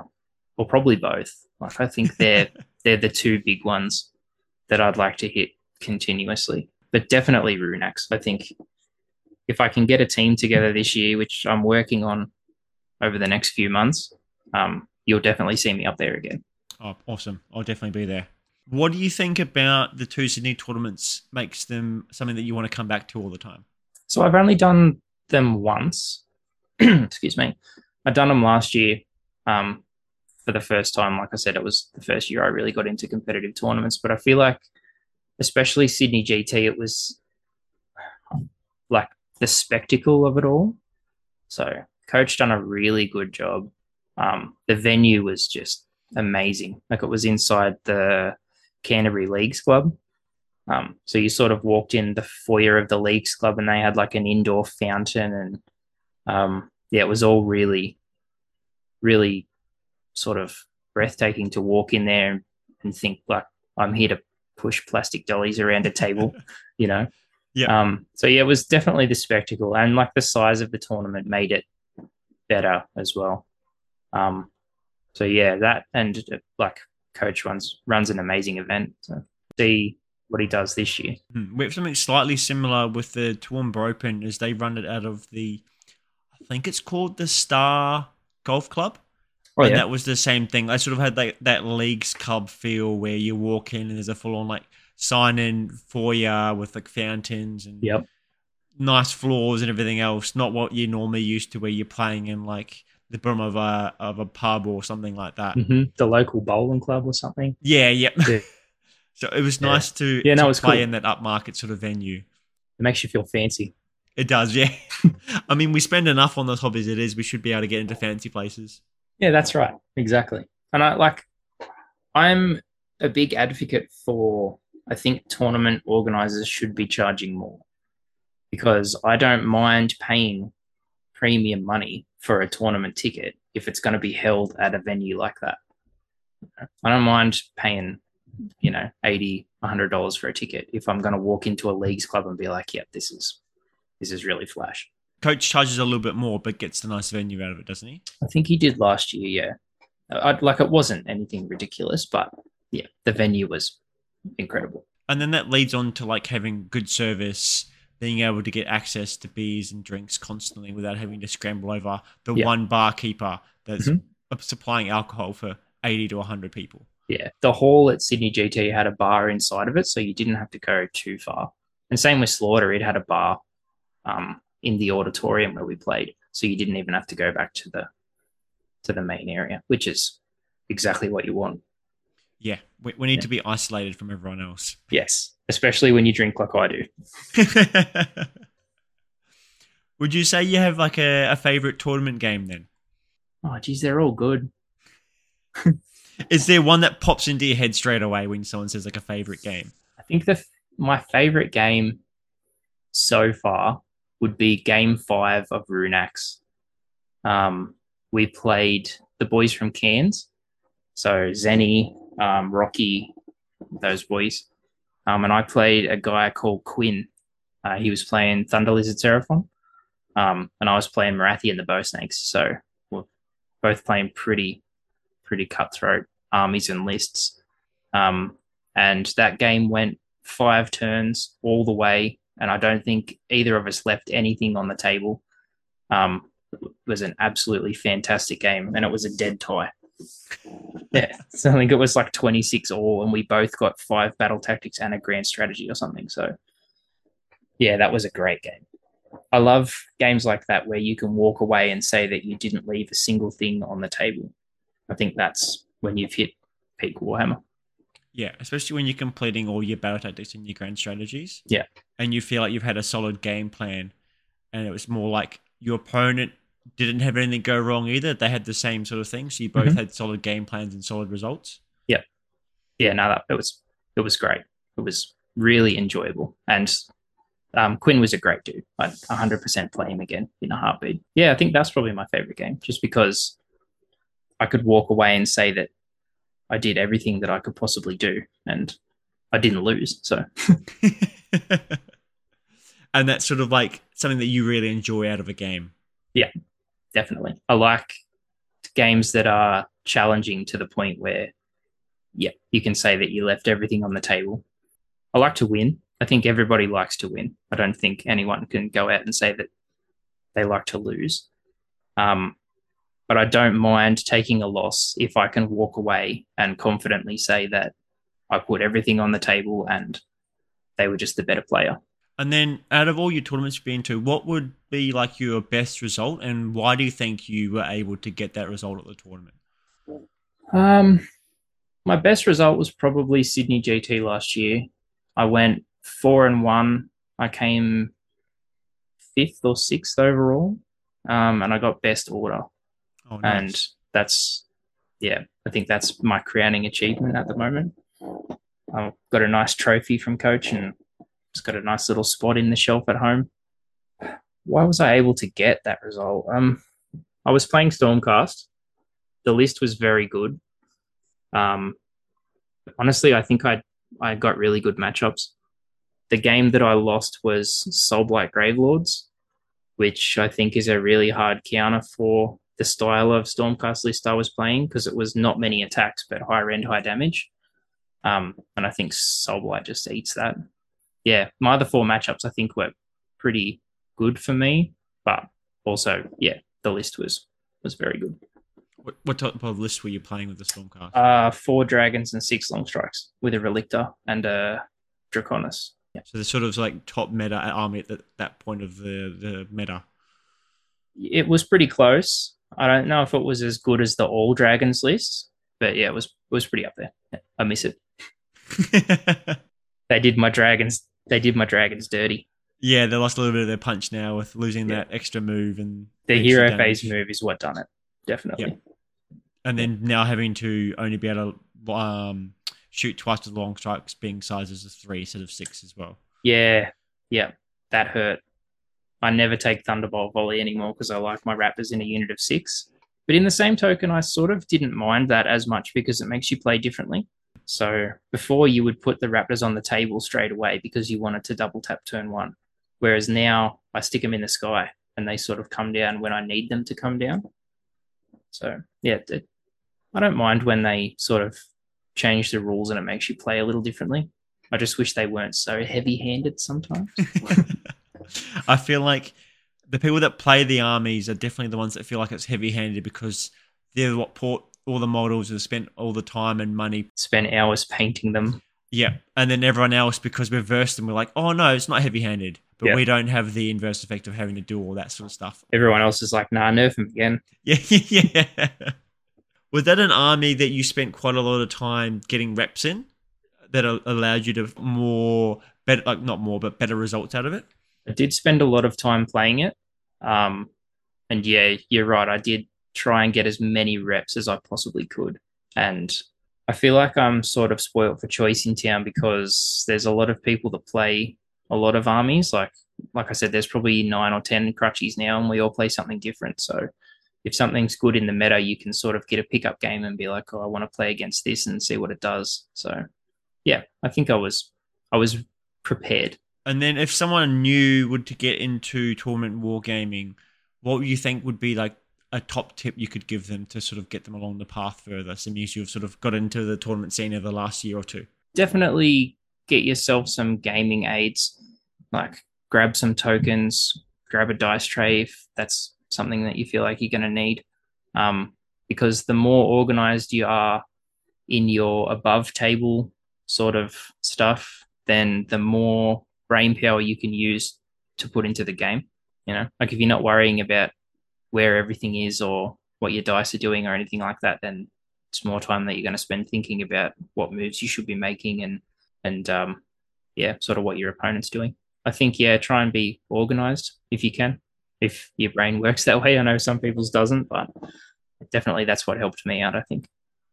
or probably both. Like I think they're the 2 big ones that I'd like to hit continuously, but definitely Rune Axe. I think if I can get a team together this year, which I'm working on over the next few months, you'll definitely see me up there again. Oh, awesome. I'll definitely be there. What do you think about the 2 Sydney tournaments makes them something that you want to come back to all the time? So I've only done them once. Excuse me. I've done them last year for the first time. Like I said, it was the first year I really got into competitive tournaments, but I feel like especially Sydney GT, it was like the spectacle of it all. So Coach done a really good job. The venue was just amazing. Like it was inside the Canterbury Leagues Club. So you sort of walked in the foyer of the Leagues Club and they had like an indoor fountain and it was all really, really sort of breathtaking to walk in there and think like, I'm here to push plastic dollies around a table, you know? Yeah. It was definitely the spectacle, and like the size of the tournament made it better as well. That and like Coach runs an amazing event. So see what he does this year. We have something slightly similar with the Toowoomba Open, as they run it out of the, I think it's called the Star Golf Club. Oh, and that was the same thing. I sort of had that Leagues Club feel where you walk in and there's a full on like sign in foyer with like fountains and nice floors and everything else. Not what you're normally used to where you're playing in like the brim of a pub or something like that. Mm-hmm. The local bowling club or something. Yeah. So it was nice to play cool in that upmarket sort of venue. It makes you feel fancy. It does, yeah. I mean, we spend enough on those hobbies it is. We should be able to get into fancy places. Yeah, that's right. Exactly. And I'm a big advocate for, I think tournament organisers should be charging more, because I don't mind paying premium money for a tournament ticket if it's going to be held at a venue like that. I don't mind paying, you know, $80, $100 for a ticket if I'm going to walk into a Leagues Club and be like, yep, this is really flash. Coach charges a little bit more, but gets the nice venue out of it, doesn't he? I think he did last year, yeah. It wasn't anything ridiculous, but yeah, the venue was incredible. And then that leads on to like having good service, being able to get access to beers and drinks constantly without having to scramble over the one barkeeper that's supplying alcohol for 80 to 100 people. Yeah, the hall at Sydney GT had a bar inside of it, so you didn't have to go too far. And same with Slaughter, it had a bar in the auditorium where we played, so you didn't even have to go back to the main area, which is exactly what you want. Yeah, we need to be isolated from everyone else. Yes, especially when you drink like I do. Would you say you have like a favourite tournament game then? Oh, geez, they're all good. Is there one that pops into your head straight away when someone says like a favourite game? I think my favourite game so far would be Game 5 of Rune Axe. We played the boys from Cairns, so Zenny, Rocky, those boys. And I played a guy called Quinn. He was playing Thunder Lizard Seraphon, and I was playing Morathi and the Bow Snakes. So we're both playing pretty cutthroat armies and lists. And that game went 5 turns all the way, and I don't think either of us left anything on the table. It was an absolutely fantastic game, and it was a dead tie. Yeah, so I think it was like 26 all, and we both got 5 battle tactics and a grand strategy or something. So, yeah, that was a great game. I love games like that where you can walk away and say that you didn't leave a single thing on the table. I think that's when you've hit peak Warhammer. Yeah, especially when you're completing all your battle tactics and your grand strategies. Yeah. And you feel like you've had a solid game plan, and it was more like your opponent didn't have anything go wrong either. They had the same sort of thing. So you both had solid game plans and solid results. Yeah. Yeah, no, it was great. It was really enjoyable. And Quinn was a great dude. I'd 100% play him again in a heartbeat. Yeah, I think that's probably my favorite game, just because I could walk away and say that I did everything that I could possibly do, and I didn't lose. So, and that's sort of like something that you really enjoy out of a game. Yeah, definitely. I like games that are challenging to the point where, yeah, you can say that you left everything on the table. I like to win. I think everybody likes to win. I don't think anyone can go out and say that they like to lose. But I don't mind taking a loss if I can walk away and confidently say that I put everything on the table and they were just the better player. And then out of all your tournaments you've been to, what would be like your best result, and why do you think you were able to get that result at the tournament? My best result was probably Sydney GT last year. I went 4-1. I came 5th or 6th overall, and I got best order. Oh, nice. And that's, yeah, I think that's my crowning achievement at the moment. I've got a nice trophy from coach, and it's got a nice little spot in the shelf at home. Why was I able to get that result? I was playing Stormcast. The list was very good. Honestly, I think I got really good matchups. The game that I lost was Soulblight Gravelords, which I think is a really hard counter for the style of Stormcast list I was playing, because it was not many attacks, but higher end, high damage. And I think Soulblight just eats that. Yeah, my other 4 matchups I think were pretty good for me, but also, yeah, the list was very good. What type of list were you playing with the Stormcast? 4 dragons and 6 long strikes with a Relictor and a Draconis. Yeah. So the sort of like top meta army at that point of the meta. It was pretty close. I don't know if it was as good as the All Dragons list, but yeah, it was pretty up there. I miss it. They did my dragons dirty. Yeah, they lost a little bit of their punch now with losing that extra move, and the hero damage. Phase move is what done it. Definitely. Yep. And then now having to only be able to shoot twice with long strikes, being sizes of 3 instead of 6 as well. Yeah, that hurt. I never take Thunderbolt Volley anymore because I like my rappers in a unit of 6. But in the same token, I sort of didn't mind that as much because it makes you play differently. So before you would put the Raptors on the table straight away because you wanted to double tap turn 1. Whereas now I stick them in the sky and they sort of come down when I need them to come down. So yeah, I don't mind when they sort of change the rules and it makes you play a little differently. I just wish they weren't so heavy-handed sometimes. I feel like the people that play the armies are definitely the ones that feel like it's heavy-handed because they're what bought all the models and spent all the time and money. Spent hours painting them. Yeah, and then everyone else, because we've versed them, we're like, oh, no, it's not heavy-handed. But we don't have the inverse effect of having to do all that sort of stuff. Everyone else is like, nah, nerf him again. Yeah. Was that an army that you spent quite a lot of time getting reps in that allowed you to better results out of it? I did spend a lot of time playing it. And yeah, you're right. I did try and get as many reps as I possibly could. And I feel like I'm sort of spoiled for choice in town because there's a lot of people that play a lot of armies. Like I said, there's probably 9 or 10 crutchies now, and we all play something different. So if something's good in the meta, you can sort of get a pickup game and be like, oh, I want to play against this and see what it does. So yeah, I think I was prepared. And then if someone new would to get into tournament wargaming, what do you think would be like a top tip you could give them to sort of get them along the path further, so you've sort of got into the tournament scene over the last year or two? Definitely get yourself some gaming aids, like grab some tokens, grab a dice tray if that's something that you feel like you're going to need, because the more organized you are in your above table sort of stuff, then the more brain power you can use to put into the game. You know, like if you're not worrying about where everything is or what your dice are doing or anything like that, then it's more time that you're going to spend thinking about what moves you should be making and yeah, sort of what your opponent's doing. I think, yeah, try and be organized if you can, if your brain works that way. I know some people's doesn't, but definitely that's what helped me out, I think.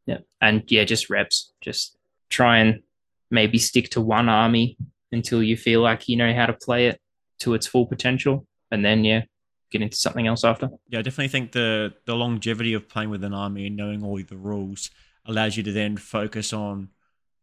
Yeah. And yeah, just reps. Just try and maybe stick to one army until you feel like you know how to play it to its full potential. And then, yeah, get into something else after. Yeah, I definitely think the longevity of playing with an army and knowing all the rules allows you to then focus on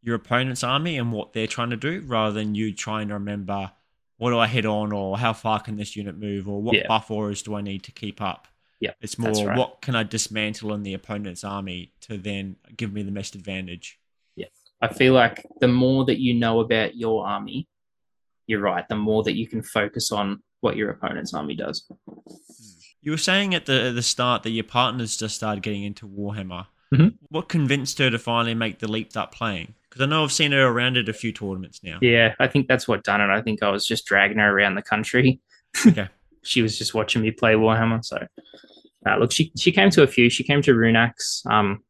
your opponent's army and what they're trying to do, rather than you trying to remember, what do I head on, or how far can this unit move, or what buff auras do I need to keep up? Yeah, it's more, that's right. What can I dismantle in the opponent's army to then give me the best advantage? Yeah, I feel like the more that you know about your army, you're right, the more that you can focus on what your opponent's army does. You were saying at the start that your partner's just started getting into Warhammer. Mm-hmm. What convinced her to finally make the leap that playing? Because I know I've seen her around at a few tournaments now. Yeah, I think that's what done it. I think I was just dragging her around the country. Okay. She was just watching me play Warhammer. So, look, she came to a few. She came to Rune Axe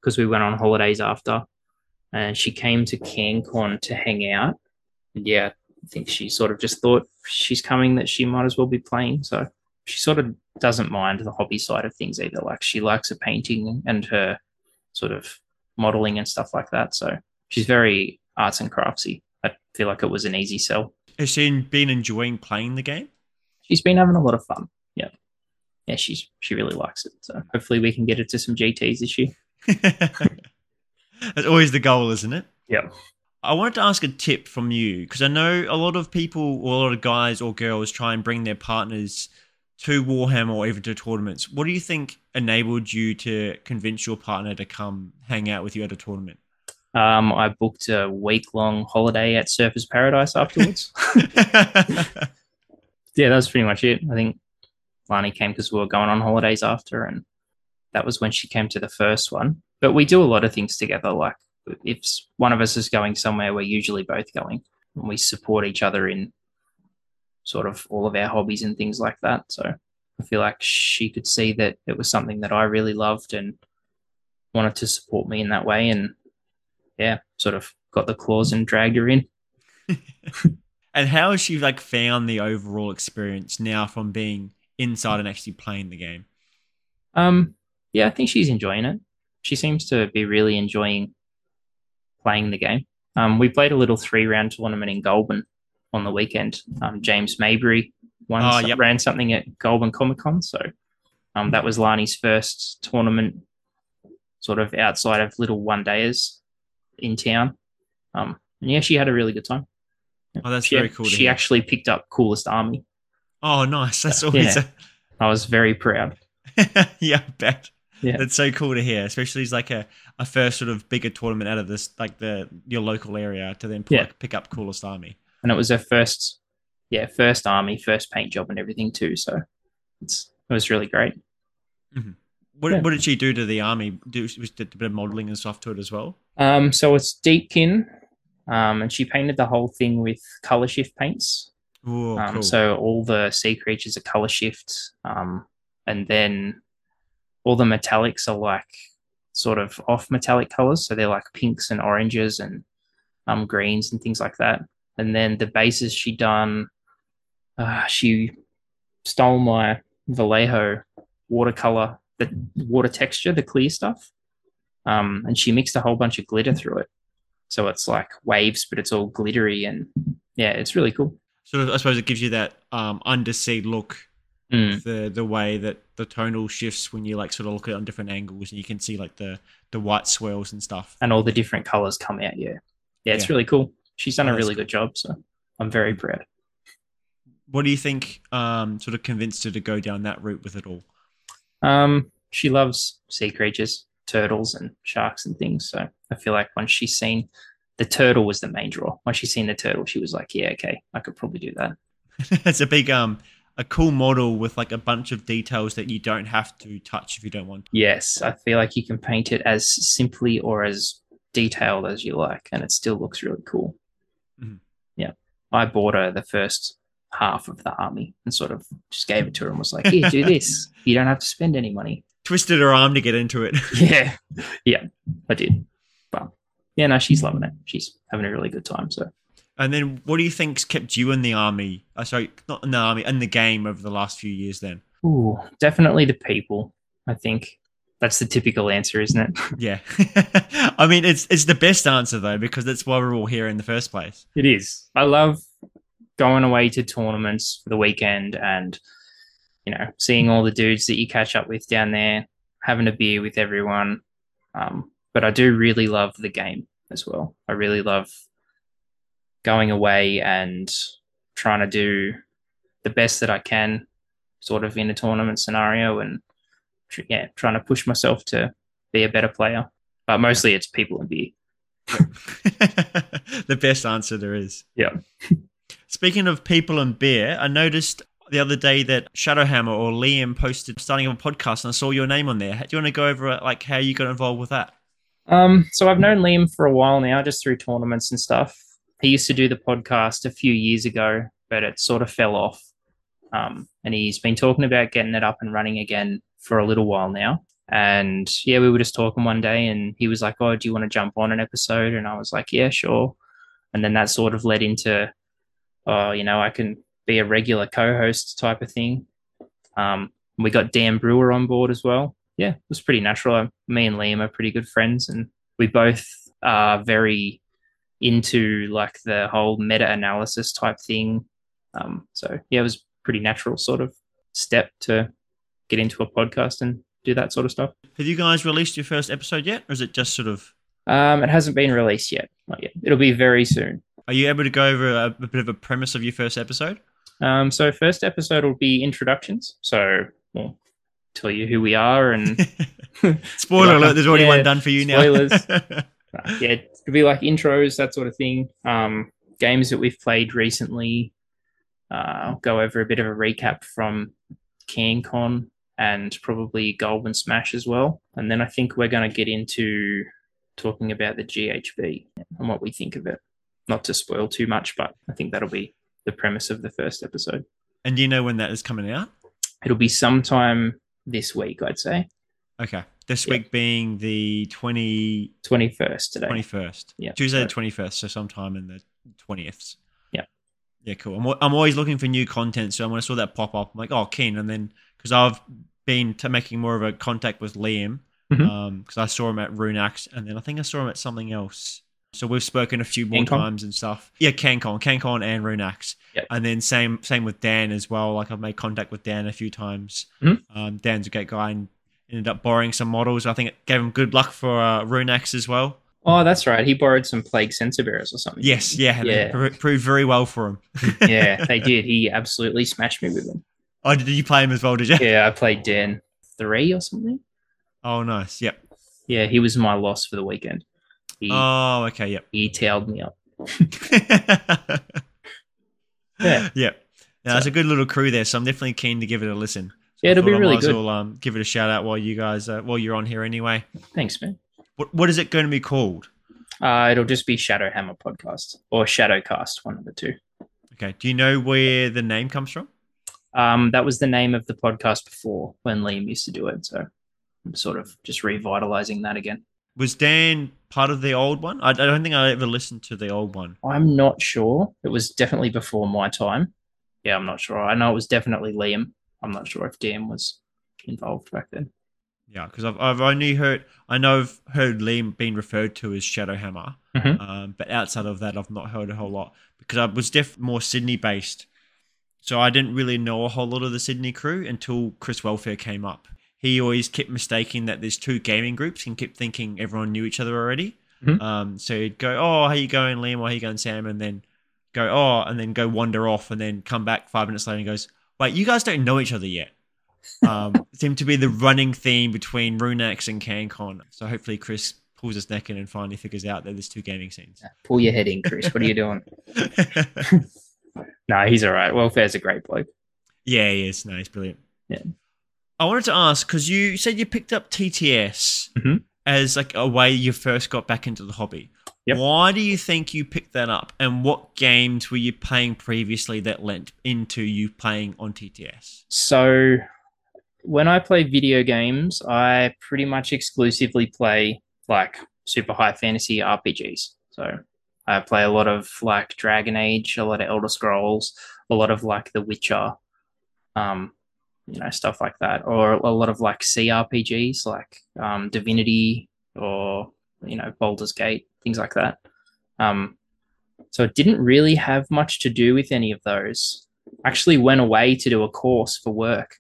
because we went on holidays after. And she came to CanCon to hang out. And yeah, I think she sort of just thought she's coming that she might as well be playing. So she sort of doesn't mind the hobby side of things either. Like she likes her painting and her sort of modeling and stuff like that. So she's very arts and craftsy. I feel like it was an easy sell. Has she been enjoying playing the game? She's been having a lot of fun. Yeah. Yeah, she really likes it. So hopefully we can get her to some GTs this year. That's always the goal, isn't it? Yeah. I wanted to ask a tip from you, because I know a lot of people, or a lot of guys or girls, try and bring their partners to Warhammer or even to tournaments. What do you think enabled you to convince your partner to come hang out with you at a tournament? I booked a week-long holiday at Surfers Paradise afterwards. Yeah, that was pretty much it. I think Lani came because we were going on holidays after, and that was when she came to the first one. But we do a lot of things together. Like if one of us is going somewhere, we're usually both going, and we support each other in sort of all of our hobbies and things like that. So I feel like she could see that it was something that I really loved and wanted to support me in that way. And yeah, sort of got the claws and dragged her in. And how has she like found the overall experience now from being inside and actually playing the game? Yeah, I think she's enjoying it. She seems to be really enjoying playing the game. We played a little 3-round tournament in Goulburn on the weekend. James Mabry ran something at Goulburn Comic-Con. So that was Lani's first tournament sort of outside of little one-dayers in town. And yeah, she had a really good time. Oh, that's very cool. She actually picked up Coolest Army. Oh, nice. That's always... Yeah. I was very proud. Yeah, I bet. Yeah. That's so cool to hear, especially as like a first sort of bigger tournament out of this, like your local area, to then pick up Coolest Army. And it was her first army, first paint job and everything too. So it was really great. Mm-hmm. What did she do to the army? Did a bit of modelling and stuff to it as well? So it's Deepkin, and she painted the whole thing with colour shift paints. Ooh, cool. So all the sea creatures are colour shift, and then all the metallics are like sort of off metallic colours. So they're like pinks and oranges and greens and things like that. And then the bases she done, she stole my Vallejo watercolor, the water texture, the clear stuff, and she mixed a whole bunch of glitter through it. So it's like waves, but it's all glittery, and yeah, it's really cool. sort of, I suppose it gives you that undersea look, the way that the tonal shifts when you like sort of look at it on different angles, and you can see like the white swirls and stuff, and all the different colors come out. Yeah, it's really cool. She's done a really good job, so I'm very proud. What do you think sort of convinced her to go down that route with it all? She loves sea creatures, turtles and sharks and things. So I feel like once she's seen the turtle was the main draw. Once she's seen the turtle, she was like, yeah, okay, I could probably do that. It's a big, a cool model with like a bunch of details that you don't have to touch if you don't want to. Yes, I feel like you can paint it as simply or as detailed as you like, and it still looks really cool. Mm-hmm. Yeah. I bought her the first half of the army and sort of just gave it to her and was like, here, do this. You don't have to spend any money. Twisted her arm to get into it. Yeah, I did. But yeah, no, she's loving it. She's having a really good time. So, and then what do you think's kept you in the army? Sorry, not in the army, in the game over the last few years then? Ooh, definitely the people, I think. That's the typical answer, isn't it? Yeah. I mean, it's the best answer though, because that's why we're all here in the first place. It is. I love going away to tournaments for the weekend and, you know, seeing all the dudes that you catch up with down there, having a beer with everyone. But I do really love the game as well. I really love going away and trying to do the best that I can sort of in a tournament scenario and, yeah, trying to push myself to be a better player. But mostly it's people and beer. The best answer there is. Yeah. Speaking of people and beer, I noticed the other day that Shadow Hammer or Liam posted starting up a podcast, and I saw your name on there. Do you want to go over like how you got involved with that? So I've known Liam for a while now, just through tournaments and stuff. He used to do the podcast a few years ago, but it sort of fell off. And he's been talking about getting it up and running again for a little while now. And yeah, we were just talking one day and he was like, oh, do you want to jump on an episode? And I was like, yeah, sure. And then that sort of led into, you know, I can be a regular co-host type of thing. We got Dan Brewer on board as well. Yeah, it was pretty natural. Me and Liam are pretty good friends, and we both are very into like the whole meta-analysis type thing. So yeah, it was pretty natural sort of step to get into a podcast and do that sort of stuff. Have you guys released your first episode yet, or is it just sort of? It hasn't been released yet. Not yet. It'll be very soon. Are you able to go over a bit of a premise of your first episode? So first episode will be introductions. So we'll tell you who we are and spoiler alert, there's already one done for you now. Spoilers. Yeah, it'll be like intros, that sort of thing. Games that we've played recently. I'll go over a bit of a recap from CanCon and probably Goldman Smash as well. And then I think we're going to get into talking about the GHB and what we think of it. Not to spoil too much, but I think that'll be the premise of the first episode. And do you know when that is coming out? It'll be sometime this week, I'd say. Okay. This week being the 21st today. 21st. Yeah. Tuesday the 21st, so sometime in the 20th. Yeah. Yeah, cool. I'm always looking for new content, so when I saw that pop up, I'm like, oh, keen. And then because I've been making more of a contact with Liam, because I saw him at Rune Axe, and then I think I saw him at something else. So we've spoken a few more times and stuff. Yeah, CanCon and Rune Axe. Yep. And then same with Dan as well. Like I've made contact with Dan a few times. Mm-hmm. Dan's a great guy and ended up borrowing some models. I think it gave him good luck for Rune Axe as well. Oh, that's right. He borrowed some Plague Sensor Bearers or something. Yes, yeah. Proved very well for him. Yeah, they did. He absolutely smashed me with them. Oh, did you play him as well, did you? Yeah, I played Dan 3 or something. Oh, nice. Yep. Yeah, he was my loss for the weekend. He tailed me up. Yeah. Now, it's a good little crew there, so I'm definitely keen to give it a listen. So yeah, it'll be really good. Well, give it a shout out while you guys, while you're on here anyway. Thanks, man. What is it going to be called? It'll just be Shadow Hammer Podcast or Shadowcast, one of the two. Okay. Do you know where the name comes from? That was the name of the podcast before when Liam used to do it, so I'm sort of just revitalizing that again. Was Dan part of the old one? I don't think I ever listened to the old one. I'm not sure. It was definitely before my time. Yeah, I'm not sure. I know it was definitely Liam. I'm not sure if Dan was involved back then. Yeah, because I've only heard Liam being referred to as Shadow Hammer, Mm-hmm. But outside of that, I've not heard a whole lot because I was more Sydney based. So I didn't really know a whole lot of the Sydney crew until Chris Welfare came up. He always kept mistaking that there's two gaming groups and kept thinking everyone knew each other already. Mm-hmm. So he'd go, "Oh, how you going, Liam? Or how you going, Sam?" And then go, "Oh," and then go wander off and then come back 5 minutes later and goes, "Wait, you guys don't know each other yet." Seemed to be the running theme between Rune Axe and CanCon. So hopefully Chris pulls his neck in and finally figures out that there's two gaming scenes. Pull your head in, Chris. What are you doing? No, he's all right. Welfare's a great bloke. Yeah, he is. No, he's brilliant. Yeah. I wanted to ask, because you said you picked up TTS mm-hmm. as like a way you first got back into the hobby. Yep. Why do you think you picked that up, and what games were you playing previously that lent into you playing on TTS? So when I play video games, I pretty much exclusively play like super high fantasy RPGs. So I play a lot of like Dragon Age, a lot of Elder Scrolls, a lot of like The Witcher, you know, stuff like that, or a lot of like CRPGs like Divinity or, you know, Baldur's Gate, things like that. So it didn't really have much to do with any of those. I actually went away to do a course for work.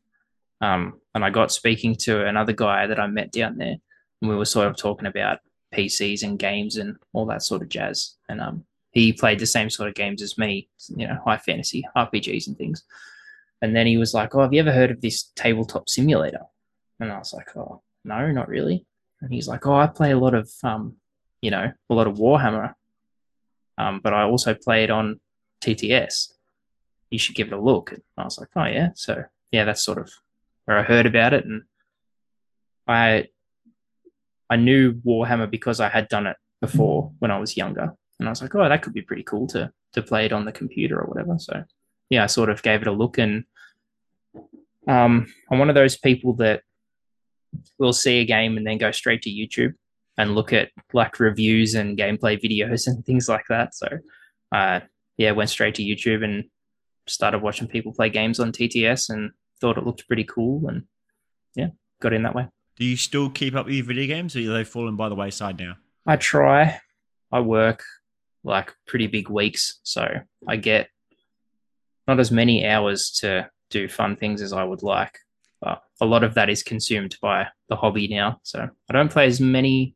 And I got speaking to another guy that I met down there, and we were sort of talking about PCs and games and all that sort of jazz. And he played the same sort of games as me, you know, high fantasy RPGs and things. And then he was like, "Oh, have you ever heard of this Tabletop Simulator?" And I was like, "Oh, no, not really." And he's like, "Oh, I play a lot of, you know, a lot of Warhammer, but I also play it on TTS. You should give it a look." And I was like, "Oh, yeah." So, yeah, that's sort of where I heard about it, and I knew Warhammer because I had done it before when I was younger, and I was like, "Oh, that could be pretty cool to play it on the computer or whatever." So yeah, I sort of gave it a look, and I'm one of those people that will see a game and then go straight to YouTube and look at like reviews and gameplay videos and things like that. So yeah, went straight to YouTube and started watching people play games on TTS and thought it looked pretty cool, and yeah, got in that way. Do you still keep up with your video games, or are they fallen by the wayside now? I try. I work like pretty big weeks, so I get not as many hours to do fun things as I would like, but a lot of that is consumed by the hobby now. So I don't play as many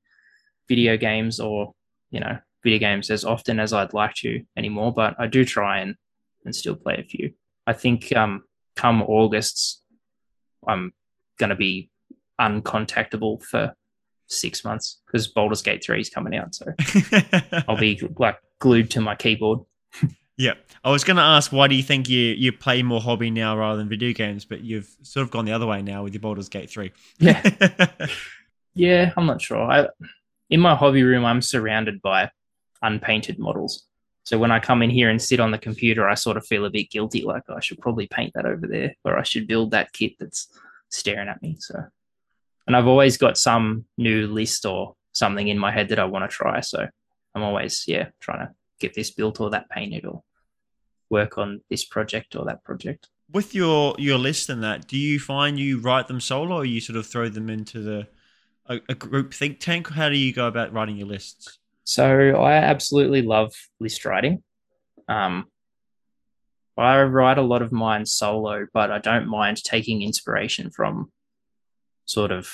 video games or, you know, video games as often as I'd like to anymore, but I do try and still play a few. I think come August, I'm going to be uncontactable for 6 months because Baldur's Gate 3 is coming out. So I'll be like glued to my keyboard. Yeah. I was going to ask, why do you think you play more hobby now rather than video games, but you've sort of gone the other way now with your Baldur's Gate 3. Yeah. Yeah, I'm not sure. In my hobby room, I'm surrounded by unpainted models. So when I come in here and sit on the computer, I sort of feel a bit guilty, like I should probably paint that over there, or I should build that kit that's staring at me. So, and I've always got some new list or something in my head that I want to try. So I'm always, yeah, trying to get this built or that painted or work on this project or that project. With your list and that, do you find you write them solo, or you sort of throw them into a group think tank? How do you go about writing your lists? So I absolutely love list writing. I write a lot of mine solo, but I don't mind taking inspiration from sort of,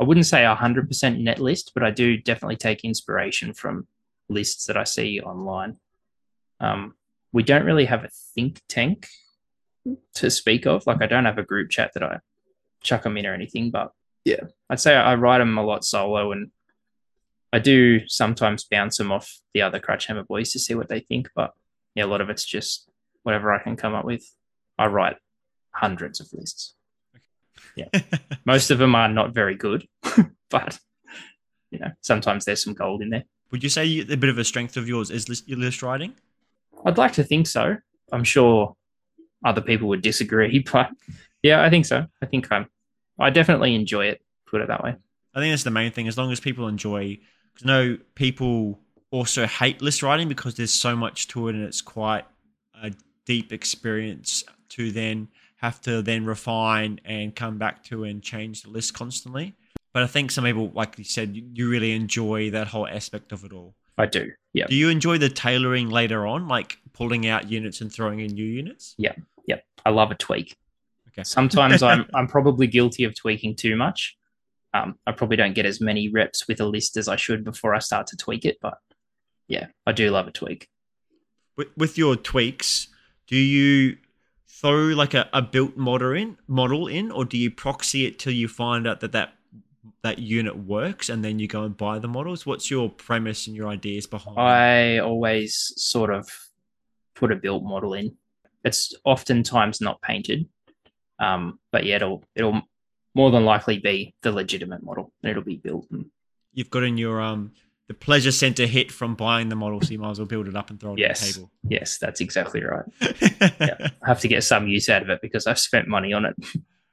I wouldn't say 100% netlist, but I do definitely take inspiration from lists that I see online. We don't really have a think tank to speak of. Like I don't have a group chat that I chuck them in or anything, but yeah, I'd say I write them a lot solo, and I do sometimes bounce them off the other Crutch Hammer boys to see what they think, but yeah, a lot of it's just whatever I can come up with. I write hundreds of lists. Okay. Yeah, most of them are not very good, but you know, sometimes there's some gold in there. Would you say a bit of a strength of yours is your list writing? I'd like to think so. I'm sure other people would disagree, but yeah, I think so. I think I definitely enjoy it. Put it that way. I think that's the main thing. As long as people enjoy. I know people also hate list writing because there's so much to it, and it's quite a deep experience to then have to then refine and come back to and change the list constantly. But I think some people, like you said, you really enjoy that whole aspect of it all. I do. Yeah. Do you enjoy the tailoring later on, like pulling out units and throwing in new units? Yeah. Yeah. I love a tweak. Okay. Sometimes I'm probably guilty of tweaking too much. I probably don't get as many reps with a list as I should before I start to tweak it, but yeah, I do love a tweak. With your tweaks, do you throw like a built model in, or do you proxy it till you find out that unit works and then you go and buy the models? What's your premise and your ideas behind it? I always sort of put a built model in. It's oftentimes not painted, but yeah, it'll more than likely be the legitimate model. It'll be built. You've got in your the pleasure center hit from buying the model, so you might as well build it up and throw it on the table. Yes, that's exactly right. Yeah, I have to get some use out of it because I've spent money on it.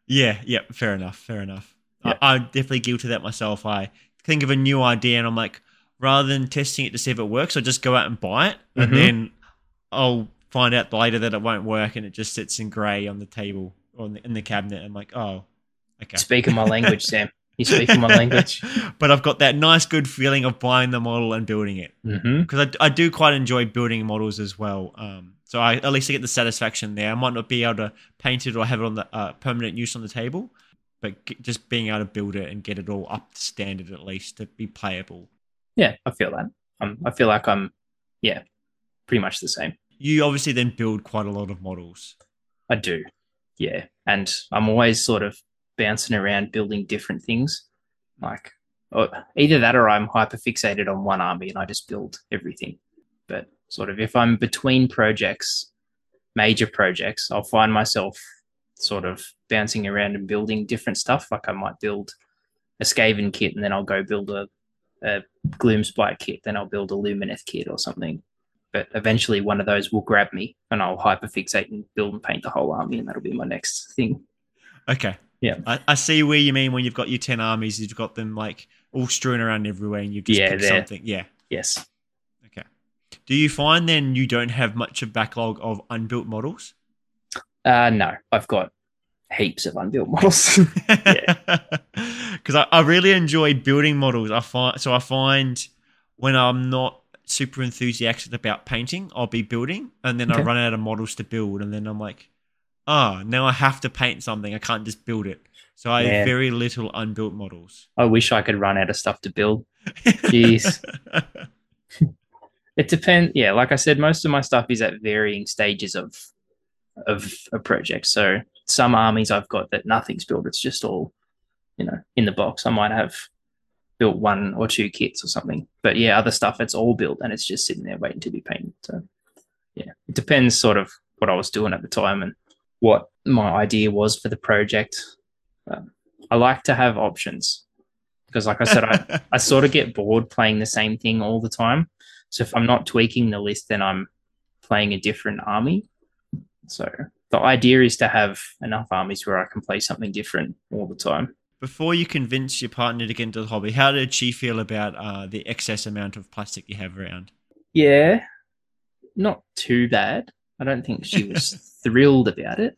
Yeah, fair enough. Yep. I'm definitely guilty of that myself. I think of a new idea and I'm like, rather than testing it to see if it works, I'll just go out and buy it, and then I'll find out later that it won't work and it just sits in grey on the table or in the cabinet. I'm like, oh, okay. Speaking my language, Sam. You speak my language. But I've got that nice good feeling of buying the model and building it, because I do quite enjoy building models as well. So I at least I get the satisfaction there. I might not be able to paint it or have it on the permanent use on the table, but just being able to build it and get it all up to standard at least to be playable. Yeah, I feel that. I feel like I'm, yeah, pretty much the same. You obviously then build quite a lot of models. I do, yeah. And I'm always sort of bouncing around building different things, like either that or I'm hyper-fixated on one army and I just build everything. But sort of if I'm between projects, major projects, I'll find myself sort of bouncing around and building different stuff. Like I might build a Skaven kit and then I'll go build a Gloomsblight kit, then I'll build a Lumineth kit or something. But eventually one of those will grab me and I'll hyper-fixate and build and paint the whole army, and that'll be my next thing. Okay. Yeah, I see where you mean when you've got your 10 armies, you've got them like all strewn around everywhere and you've just picked something. Yeah. Yes. Okay. Do you find then you don't have much of a backlog of unbuilt models? No, I've got heaps of unbuilt models. Yeah. Because I really enjoy building models. I find when I'm not super enthusiastic about painting, I'll be building and then I run out of models to build, and then I'm like, oh, now I have to paint something. I can't just build it. So I have very little unbuilt models. I wish I could run out of stuff to build. Jeez. It depends. Yeah, like I said, most of my stuff is at varying stages of a project. So some armies I've got that nothing's built. It's just all, in the box. I might have built one or two kits or something. But, yeah, other stuff, it's all built and it's just sitting there waiting to be painted. So, yeah, it depends sort of what I was doing at the time and what my idea was for the project. I like to have options because, like I said, I sort of get bored playing the same thing all the time. So if I'm not tweaking the list, then I'm playing a different army. So the idea is to have enough armies where I can play something different all the time. Before you convince your partner to get into the hobby, how did she feel about the excess amount of plastic you have around? Yeah, not too bad. I don't think she was thrilled about it.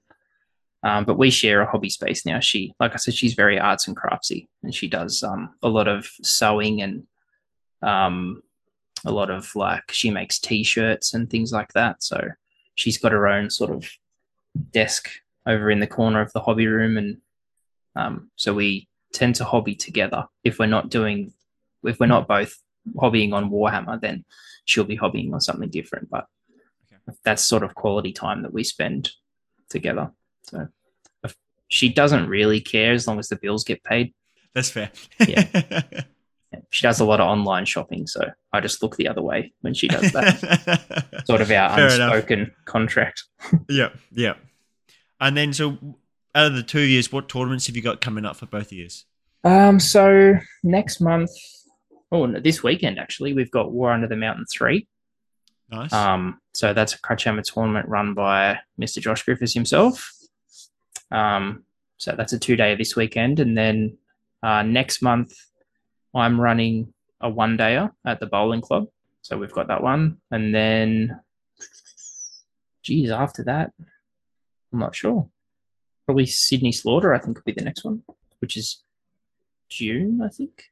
But we share a hobby space now. She, like I said, she's very arts and craftsy, and she does a lot of sewing and a lot of, like, she makes T-shirts and things like that. So she's got her own sort of desk over in the corner of the hobby room. And so we tend to hobby together. If we're not both hobbying on Warhammer, then she'll be hobbying on something different. But that's sort of quality time that we spend together. So she doesn't really care as long as the bills get paid. That's fair. Yeah. She does a lot of online shopping, so I just look the other way when she does that. Sort of our unspoken contract. Yeah. And then, so out of the 2 years, what tournaments have you got coming up for both years? So next month, this weekend actually, we've got War Under the Mountain 3. Nice. So that's a Crutch Hammer tournament run by Mr. Josh Griffiths himself. So that's a 2-day this weekend. And then next month I'm running a 1-dayer at the bowling club. So we've got that one. And then, after that, I'm not sure. Probably Sydney Slaughter, I think, will be the next one, which is June, I think.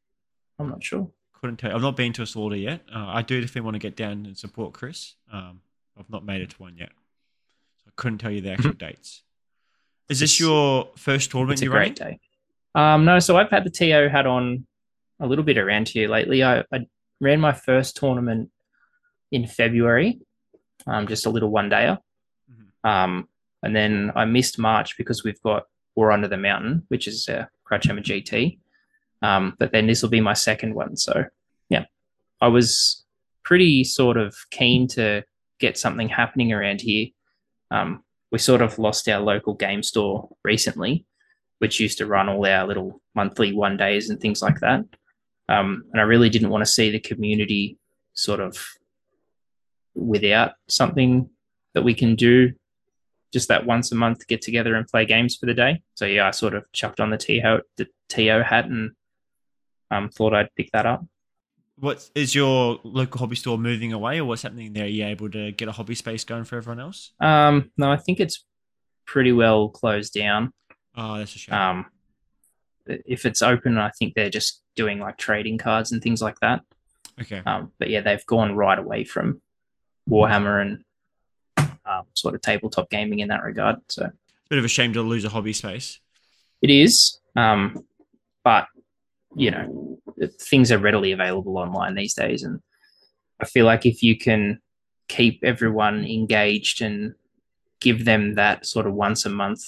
I'm not sure. couldn't tell you. I've not been to a slaughter yet. I do definitely want to get down and support Chris. I've not made it to one yet. So I couldn't tell you the actual dates. Is this your first tournament you're running? It's a great day. No, so I've had the TO hat on a little bit around here lately. I ran my first tournament in February, just a little one-dayer. Mm-hmm. And then I missed March because we've got War Under the Mountain, which is a Crutch Hammer GT. But then this will be my second one. So, yeah, I was pretty sort of keen to get something happening around here. We sort of lost our local game store recently, which used to run all our little monthly one-days and things like that. And I really didn't want to see the community sort of without something that we can do just that once a month, get together and play games for the day. So, yeah, I sort of chucked on the TO hat and thought I'd pick that up. Is your local hobby store moving away, or what's happening there? Are you able to get a hobby space going for everyone else? No, I think it's pretty well closed down. Oh, that's a shame. If it's open, I think they're just doing like trading cards and things like that. Okay. But yeah, they've gone right away from Warhammer and sort of tabletop gaming in that regard. So, bit of a shame to lose a hobby space. It is, but you know, things are readily available online these days, and I feel like if you can keep everyone engaged and give them that sort of once a month,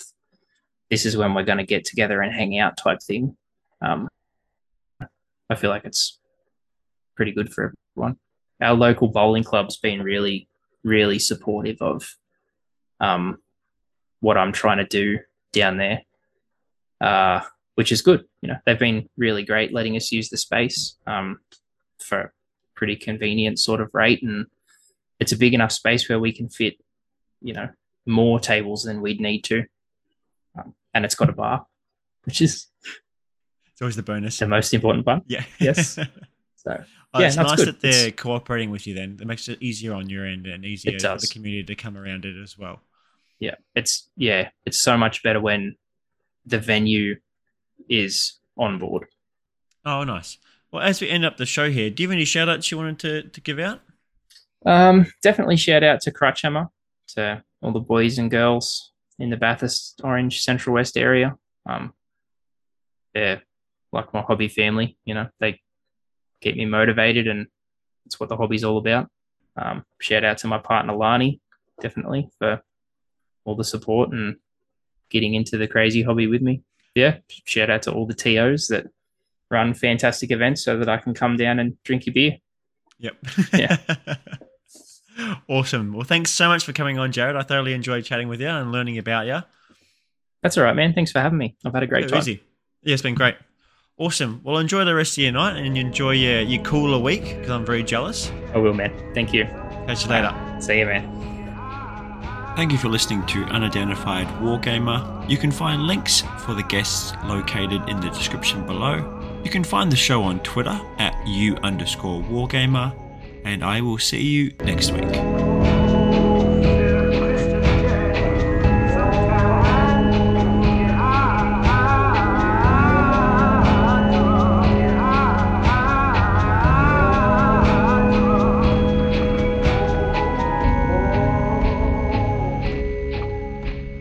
this is when we're going to get together and hang out type thing. I feel like it's pretty good for everyone. Our local bowling club's been really supportive of what I'm trying to do down there, which is good. You know, they've been really great letting us use the space for a pretty convenient sort of rate, and it's a big enough space where we can fit, you know, more tables than we'd need to, and it's got a bar, which is it's always the bonus, the most important part. Yeah. Yes. So, yeah, it's nice that they're cooperating with you then. It makes it easier on your end and easier for the community to come around it as well. Yeah, it's so much better when the venue is on board. Oh, nice. Well, as we end up the show here, do you have any shout-outs you wanted to give out? Definitely shout-out to Crutch Hammer, to all the boys and girls in the Bathurst, Orange, Central West area. They're like my hobby family, you know. They keep me motivated, and that's what the hobby's all about. Shout out to my partner Lani, definitely, for all the support and getting into the crazy hobby with me. Yeah, shout out to all the TOs that run fantastic events so that I can come down and drink your beer. Yep. Yeah. Awesome. Well, thanks so much for coming on, Jared. I thoroughly enjoyed chatting with you and learning about you. That's all right, man. Thanks for having me. I've had a great time. Easy. Yeah, it's been great. Awesome. Well, enjoy the rest of your night and enjoy your cooler week, because I'm very jealous. I will, man. Thank you. Catch you later. See you, man. Thank you for listening to Unidentified Wargamer. You can find links for the guests located in the description below. You can find the show on Twitter at U_Wargamer, and I will see you next week.